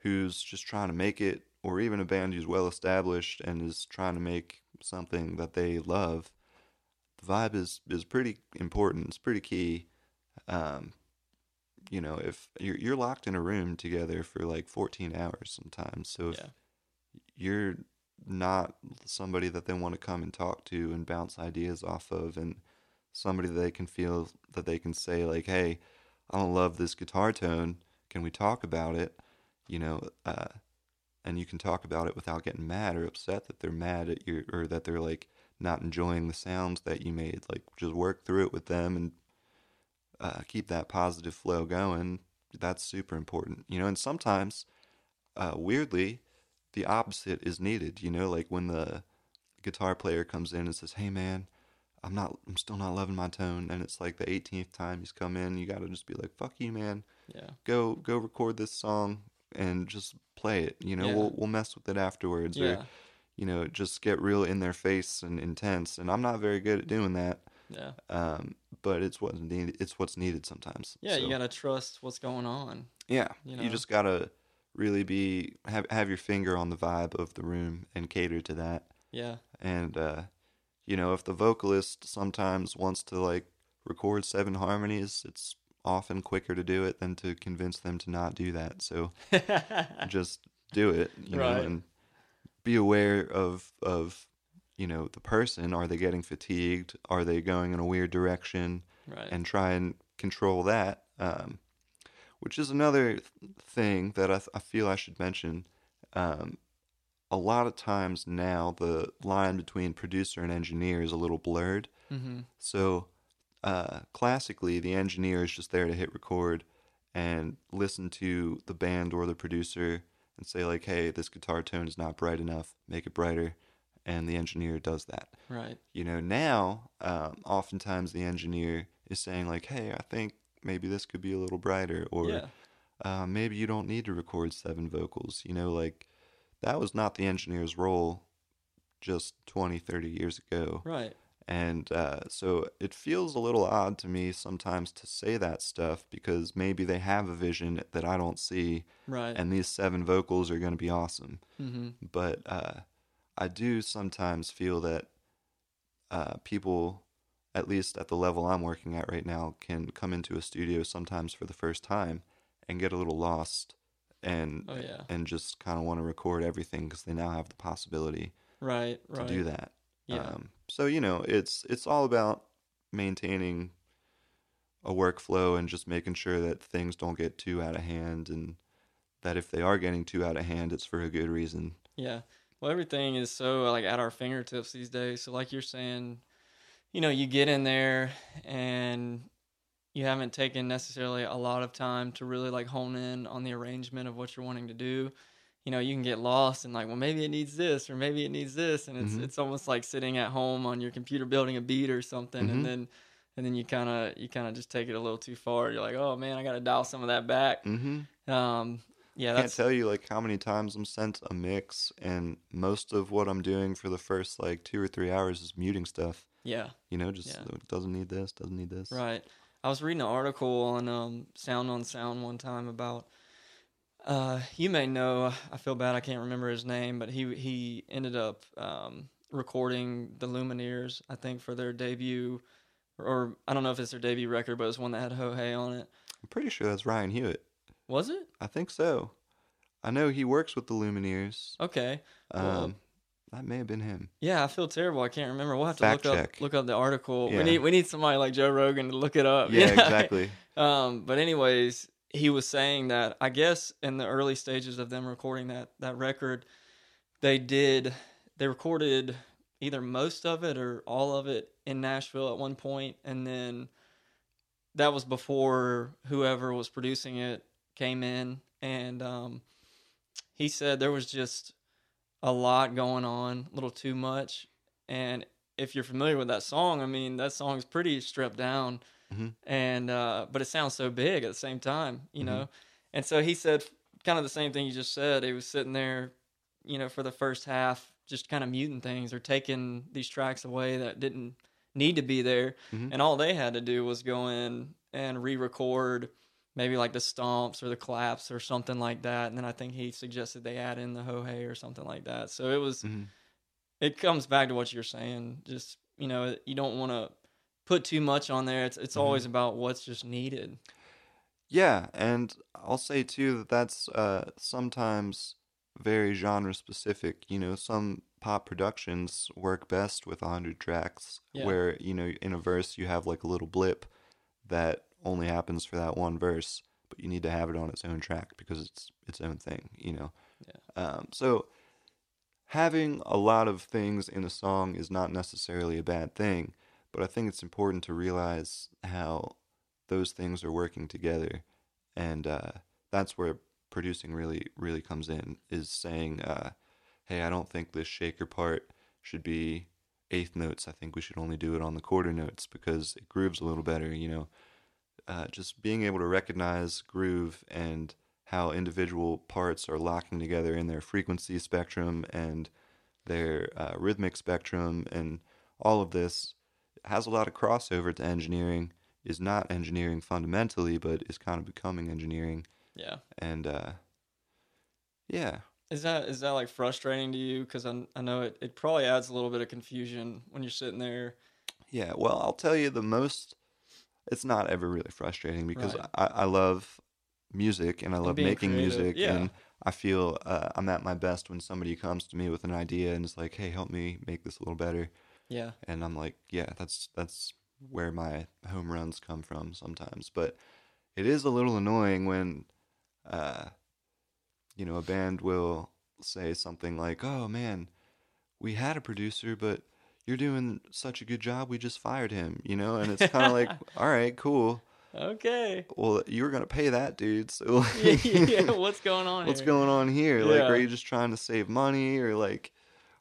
who's just trying to make it, or even a band who's well-established and is trying to make something that they love, the vibe is, is pretty important. It's pretty key. Um, you know, if you're, you're locked in a room together for like fourteen hours sometimes, so if yeah. you're not somebody that they want to come and talk to and bounce ideas off of and somebody that they can feel that they can say like, hey, I don't love this guitar tone. Can we talk about it? You know, uh, and you can talk about it without getting mad or upset that they're mad at you or that they're like not enjoying the sounds that you made. Like just work through it with them and uh, keep that positive flow going. That's super important, you know, and sometimes uh, weirdly the opposite is needed, you know, like when the guitar player comes in and says, hey man, I'm not, I'm still not loving my tone. And it's like the eighteenth time he's come in, you got to just be like, fuck you, man. Yeah. Go, go record this song and just play it. You know, yeah. we'll, we'll mess with it afterwards yeah. or, you know, just get real in their face and intense. And I'm not very good at doing that. Yeah. Um, but it's what's needed. It's what's needed sometimes. Yeah. So, you got to trust what's going on. Yeah. You know? You just got to really be, have, have your finger on the vibe of the room and cater to that. Yeah. And, uh, you know, if the vocalist sometimes wants to, like, record seven harmonies, it's often quicker to do it than to convince them to not do that. So just do it, you right. know, and be aware of, of, you know, the person. Are they getting fatigued? Are they going in a weird direction? Right. And try and control that, um, which is another thing that I, th- I feel I should mention. Um A lot of times now, the line between producer and engineer is a little blurred. Mm-hmm. So, uh, classically, the engineer is just there to hit record and listen to the band or the producer and say, like, hey, this guitar tone is not bright enough, make it brighter, and the engineer does that. Right. You know, now, um, oftentimes the engineer is saying, like, hey, I think maybe this could be a little brighter, or yeah. uh, maybe you don't need to record seven vocals, you know, like... That was not the engineer's role just twenty, thirty years ago. Right. And uh, so it feels a little odd to me sometimes to say that stuff because maybe they have a vision that I don't see. Right. And these seven vocals are going to be awesome. Mm-hmm. But uh, I do sometimes feel that uh, people, at least at the level I'm working at right now, can come into a studio sometimes for the first time and get a little lost and oh, yeah. and just kind of want to record everything because they now have the possibility right, right. to do that. Yeah. Um, so, you know, it's it's all about maintaining a workflow and just making sure that things don't get too out of hand, and that if they are getting too out of hand, it's for a good reason. Yeah. Well, everything is so like at our fingertips these days. So like you're saying, you know, you get in there and you haven't taken necessarily a lot of time to really like hone in on the arrangement of what you're wanting to do. You know, you can get lost and like, well, maybe it needs this or maybe it needs this. And it's, mm-hmm. it's almost like sitting at home on your computer building a beat or something. Mm-hmm. And then, and then you kind of, you kind of just take it a little too far. You're like, oh man, I got to dial some of that back. Mm-hmm. Um, yeah. I can't tell you like how many times I'm sent a mix, and most of what I'm doing for the first like two or three hours is muting stuff. Yeah. You know, just yeah. doesn't need this, doesn't need this. Right. I was reading an article on um, Sound on Sound one time about, uh, you may know, I feel bad I can't remember his name, but he he ended up um, recording The Lumineers, I think, for their debut, or, or I don't know if it's their debut record, but it's one that had Ho Hey on it. I'm pretty sure that's Ryan Hewitt. Was it? I think so. I know he works with The Lumineers. Okay. Um, well, that may have been him. Yeah, I feel terrible. I can't remember. We'll have to Fact look check. up look up the article. Yeah. We need we need somebody like Joe Rogan to look it up. Yeah, you know? Exactly. um, but anyways, he was saying that I guess in the early stages of them recording that that record, they did they recorded either most of it or all of it in Nashville at one point, and then that was before whoever was producing it came in, and um, he said there was just a lot going on, a little too much. And if you're familiar with that song, I mean, that song's pretty stripped down. Mm-hmm. And uh, but it sounds so big at the same time, you mm-hmm. know? And so he said kind of the same thing you just said. He was sitting there, you know, for the first half, just kind of muting things or taking these tracks away that didn't need to be there. Mm-hmm. And all they had to do was go in and re-record maybe like the stomps or the claps or something like that. And then I think he suggested they add in the ho-hey or something like that. So it was, mm-hmm. it comes back to what you're saying. Just, you know, you don't want to put too much on there. It's it's mm-hmm. always about what's just needed. Yeah. And I'll say too, that that's uh, sometimes very genre specific. You know, some pop productions work best with a hundred tracks yeah. where, you know, in a verse you have like a little blip that only happens for that one verse, but you need to have it on its own track because it's its own thing, you know? Yeah. Um, so having a lot of things in a song is not necessarily a bad thing, but I think it's important to realize how those things are working together. And uh, that's where producing really, really comes in, is saying, uh, hey, I don't think this shaker part should be eighth notes. I think we should only do it on the quarter notes because it grooves a little better, you know? Uh, just being able to recognize groove and how individual parts are locking together in their frequency spectrum and their uh, rhythmic spectrum, and all of this has a lot of crossover to engineering, is not engineering fundamentally, but is kind of becoming engineering. Yeah. And, uh, yeah. Is that is that like frustrating to you? Because I, I know it, it probably adds a little bit of confusion when you're sitting there. Yeah, well, I'll tell you the most... It's not ever really frustrating because right. I, I love music and I love and making creative. music yeah. and I feel uh, I'm at my best when somebody comes to me with an idea and is like, hey, help me make this a little better. Yeah. And I'm like, yeah, that's that's where my home runs come from sometimes. But it is a little annoying when, uh, you know, a band will say something like, oh, man, we had a producer, but you're doing such a good job, we just fired him, you know? And it's kind of like, all right, cool. Okay. Well, you were going to pay that dude, so... yeah, what's going on what's here? What's going on here? Yeah. Like, are you just trying to save money? Or, like,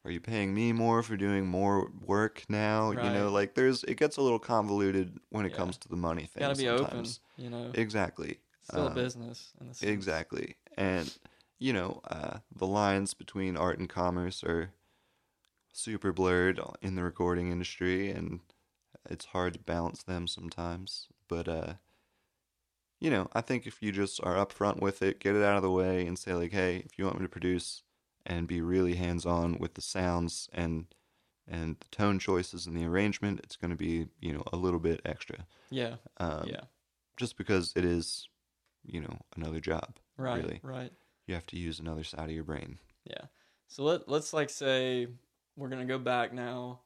are you paying me more for doing more work now? Right. You know, like, there's... It gets a little convoluted when it yeah. comes to the money thing. Gotta be sometimes. Open, you know? Exactly. It's still um, a business. In the exactly. And, you know, uh, the lines between art and commerce are... super blurred in the recording industry, and it's hard to balance them sometimes. But uh you know, I think if you just are upfront with it, get it out of the way, and say like, hey, if you want me to produce and be really hands-on with the sounds and and the tone choices and the arrangement, it's going to be, you know, a little bit extra. Yeah. Um, yeah. Just because it is, you know, another job. Right. Really. Right. You have to use another side of your brain. Yeah. So let, let's like say we're going to go back now,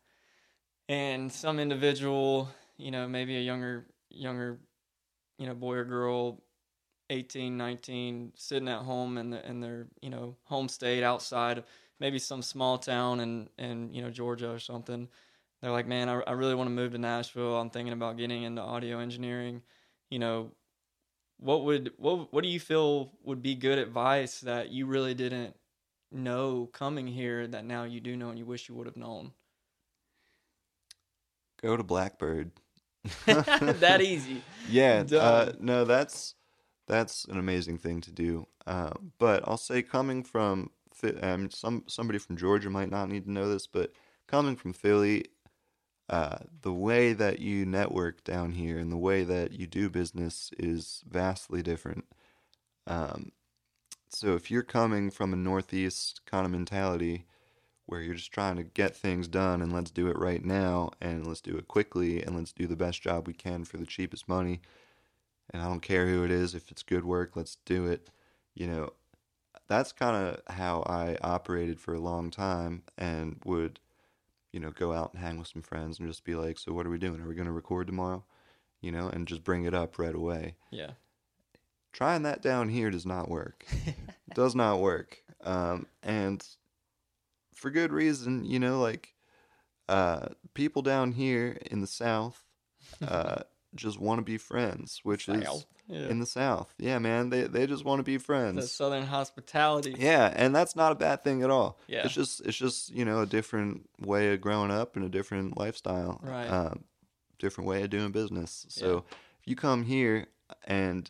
and some individual, you know, maybe a younger, younger, you know, boy or girl, eighteen, nineteen, sitting at home in, the, in their, you know, home state outside, maybe some small town in, in you know, Georgia or something. They're like, man, I, I really want to move to Nashville. I'm thinking about getting into audio engineering. You know, what would, what, what do you feel would be good advice that you really didn't know coming here that now you do know and you wish you would have known? Go to Blackbird. That easy. Yeah. Uh, no, that's, that's an amazing thing to do. Uh, but I'll say coming from, um, some somebody from Georgia might not need to know this, but coming from Philly, uh, the way that you network down here and the way that you do business is vastly different. Um, so if you're coming from a Northeast kind of mentality where you're just trying to get things done and let's do it right now and let's do it quickly and let's do the best job we can for the cheapest money, and I don't care who it is, if it's good work, let's do it, you know, that's kind of how I operated for a long time, and would, you know, go out and hang with some friends and just be like, so what are we doing? Are we going to record tomorrow? You know, and just bring it up right away. Yeah. Trying that down here does not work. It does not work. Um, and for good reason, you know, like, uh, people down here in the South, uh, just want to be friends, which South. is yeah. in the South. Yeah, man, they they just want to be friends. The Southern hospitality. Yeah, and that's not a bad thing at all. Yeah, it's just it's just you know, a different way of growing up and a different lifestyle, right? Um, different way of doing business. So yeah. If you come here and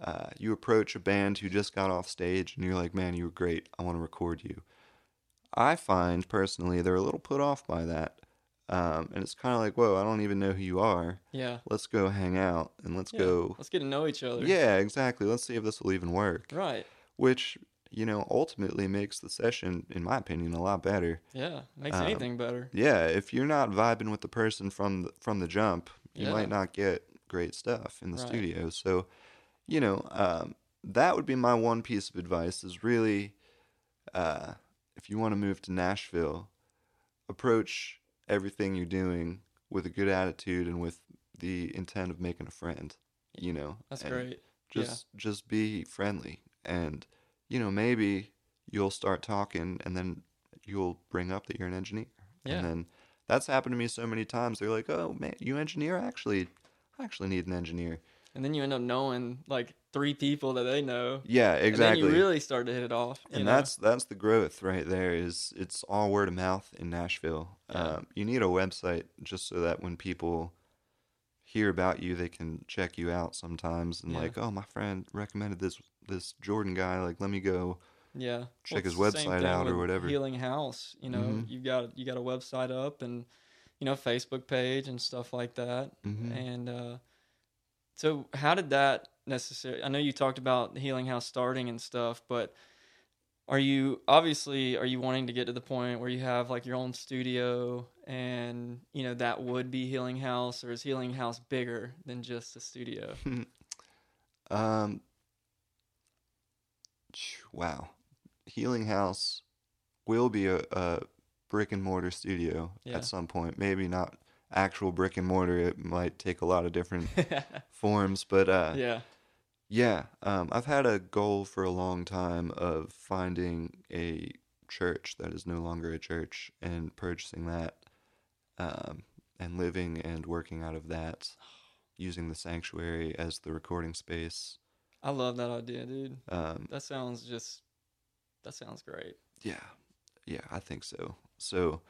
uh, you approach a band who just got off stage and you're like, man, you were great, I want to record you. I find personally they're a little put off by that. Um, and it's kind of like, whoa, I don't even know who you are. Yeah. Let's go hang out and let's yeah. go. Let's get to know each other. Yeah, exactly. Let's see if this will even work. Right. Which, you know, ultimately makes the session, in my opinion, a lot better. Yeah. Makes um, anything better. Yeah. If you're not vibing with the person from the, from the jump, you yeah. might not get great stuff in the right. studio. So, you know, um, that would be my one piece of advice is really, uh, if you want to move to Nashville, approach everything you're doing with a good attitude and with the intent of making a friend, you know. That's and great. Just yeah. just be friendly, and you know, maybe you'll start talking and then you'll bring up that you're an engineer. Yeah. And then that's happened to me so many times. They're like, "Oh, man, you engineer? Actually, I actually need an engineer." And then you end up knowing like three people that they know. Yeah, exactly. And then you really start to hit it off. And know? that's that's the growth right there. Is it's all word of mouth in Nashville. Yeah. Um, you need a website just so that when people hear about you, they can check you out sometimes and yeah. like, oh, my friend recommended this this Jordan guy. Like, let me go. Yeah. Check well, his website out or whatever. Healing House. You know, mm-hmm. you got you got a website up and you know Facebook page and stuff like that. Mm-hmm. And uh, so how did that? Necessary. I know you talked about the Healing House starting and stuff, but are you obviously are you wanting to get to the point where you have like your own studio and you know that would be Healing House, or is Healing House bigger than just a studio? um wow Healing House will be a, a brick and mortar studio yeah. at some point. Maybe not actual brick and mortar, it might take a lot of different forms, but uh yeah Yeah, um, I've had a goal for a long time of finding a church that is no longer a church and purchasing that, um, and living and working out of that, using the sanctuary as the recording space. I love that idea, dude. Um, that sounds just, that sounds great. Yeah, yeah, I think so. So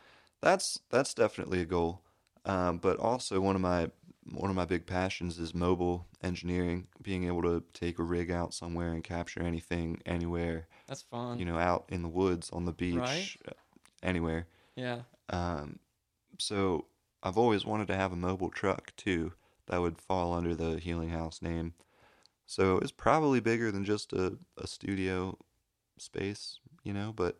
that's that's definitely a goal. Um, but also one of my one of my big passions is mobile engineering, being able to take a rig out somewhere and capture anything, anywhere. That's fun. You know, out in the woods, on the beach, right? Anywhere. Yeah. Um, so I've always wanted to have a mobile truck too that would fall under the Healing House name. So it's probably bigger than just a, a studio space, you know, but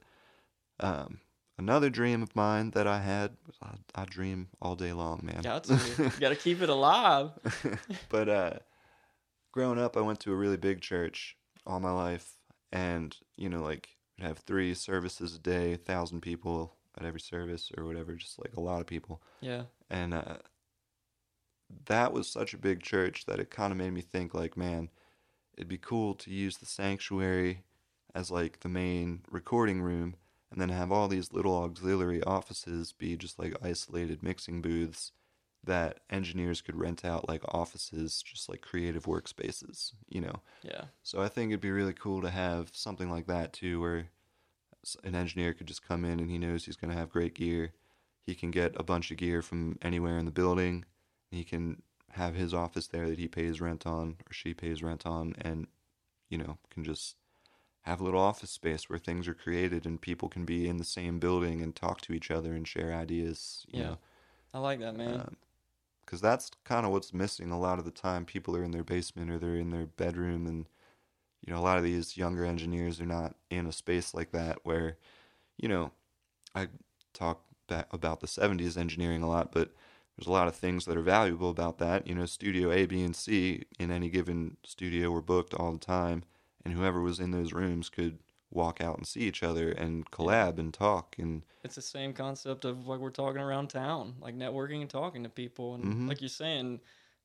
um, Another dream of mine that I had, I, I dream all day long, man. That's you got to keep it alive. But uh, growing up, I went to a really big church all my life. And, you know, like, we'd have three services a day, one thousand people at every service or whatever, just like a lot of people. Yeah. And uh, that was such a big church that it kind of made me think, like, man, it'd be cool to use the sanctuary as, like, the main recording room, and then have all these little auxiliary offices be just like isolated mixing booths that engineers could rent out, like offices, just like creative workspaces, you know? Yeah. So I think it'd be really cool to have something like that too, where an engineer could just come in and he knows he's going to have great gear. He can get a bunch of gear from anywhere in the building. He can have his office there that he pays rent on, or she pays rent on, and, you know, can just have a little office space where things are created and people can be in the same building and talk to each other and share ideas. You yeah. know? I like that, man. Because um, that's kind of what's missing a lot of the time. People are in their basement or they're in their bedroom. And, you know, a lot of these younger engineers are not in a space like that where, you know, I talk back about the seventies engineering a lot, but there's a lot of things that are valuable about that. You know, studio A, B, and C in any given studio were booked all the time. And whoever was in those rooms could walk out and see each other and collab and talk. And it's the same concept of like we're talking around town, like networking and talking to people. And mm-hmm. like you're saying,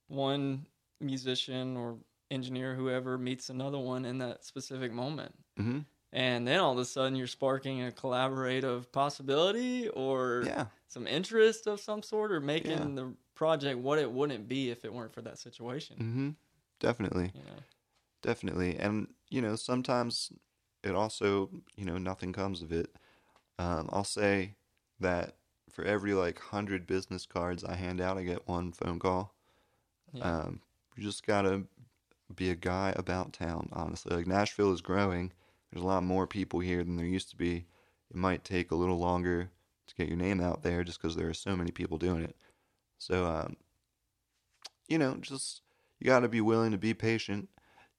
one musician or engineer, whoever, meets another one in that specific moment. Mm-hmm. And then all of a sudden you're sparking a collaborative possibility or yeah. some interest of some sort, or making yeah. the project what it wouldn't be if it weren't for that situation. Mm-hmm. Definitely. You know? Definitely. And, you know, sometimes it also, you know, nothing comes of it. Um, I'll say that for every, like, one hundred business cards I hand out, I get one phone call. Yeah. Um, you just got to be a guy about town, honestly. Like, Nashville is growing. There's a lot more people here than there used to be. It might take a little longer to get your name out there just because there are so many people doing it. So, um, you know, just you got to be willing to be patient.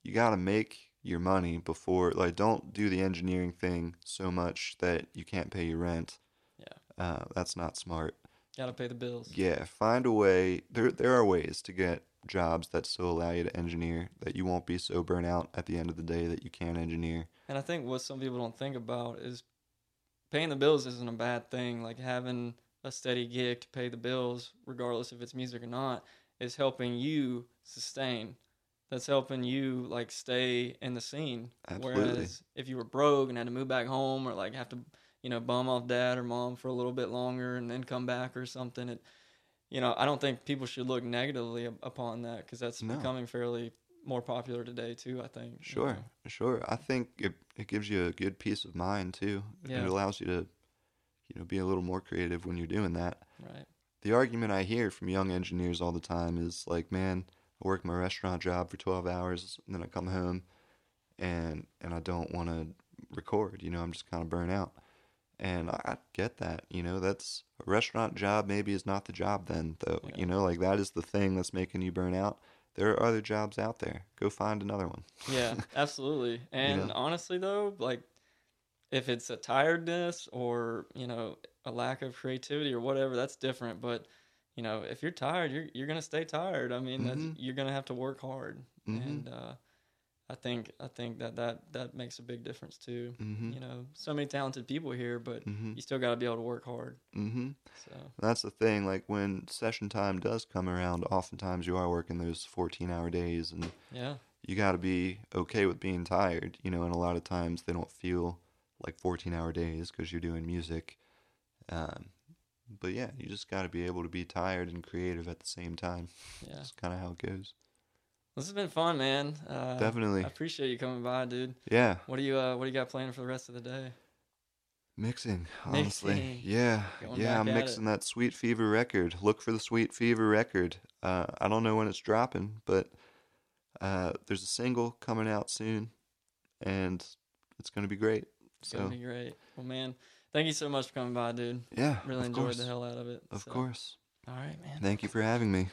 You got to make your money before, like, don't do the engineering thing so much that you can't pay your rent. Yeah. Uh, that's not smart. Got to pay the bills. Yeah. Find a way. There, there are ways to get jobs that still allow you to engineer, that you won't be so burnt out at the end of the day that you can't engineer. And I think what some people don't think about is paying the bills isn't a bad thing. Like, having a steady gig to pay the bills, regardless if it's music or not, is helping you sustain. That's helping you, like, stay in the scene. Absolutely. Whereas if you were broke and had to move back home, or, like, have to, you know, bum off dad or mom for a little bit longer and then come back or something, it, you know, I don't think people should look negatively upon that, because that's no. becoming fairly more popular today too, I think. Sure, you know? Sure. I think it, it gives you a good peace of mind too. Yeah. It allows you to, you know, be a little more creative when you're doing that. Right. The argument I hear from young engineers all the time is, like, man, I work my restaurant job for twelve hours, and then I come home, and and I don't want to record. You know, I'm just kind of burnt out. And I, I get that. You know, that's a restaurant job maybe is not the job then, though. Yeah. You know, like, that is the thing that's making you burn out. There are other jobs out there. Go find another one. Yeah, absolutely. And you know? Honestly, though, like, if it's a tiredness or, you know, a lack of creativity or whatever, that's different. But you know, if you're tired, you're you're gonna stay tired. I mean, that's, mm-hmm. you're gonna have to work hard, mm-hmm. and uh, I think I think that, that that makes a big difference too. Mm-hmm. You know, so many talented people here, but mm-hmm. you still gotta be able to work hard. Mm-hmm. So that's the thing. Like, when session time does come around, oftentimes you are working those fourteen-hour days, and yeah, you gotta be okay with being tired. You know, and a lot of times they don't feel like fourteen-hour days because you're doing music. Um, But yeah, you just got to be able to be tired and creative at the same time. Yeah. That's kind of how it goes. This has been fun, man. Uh, Definitely. I appreciate you coming by, dude. Yeah. What do you uh, What do you got planned for the rest of the day? Mixing, honestly. Mixing. Yeah. Going yeah, I'm mixing it. That Sweet Fever record. Look for the Sweet Fever record. Uh, I don't know when it's dropping, but uh, there's a single coming out soon, and it's going to be great. It's so. going to be great. Well, man, thank you so much for coming by, dude. Yeah, really enjoyed course. the hell out of it. Of so. course. All right, man. Thank you for having me.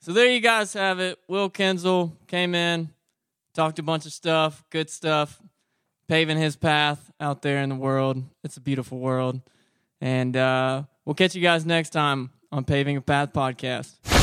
So there you guys have it. Will Kenzel came in, talked a bunch of stuff, good stuff, paving his path out there in the world. It's a beautiful world. And uh, we'll catch you guys next time on Paving a Path Podcast.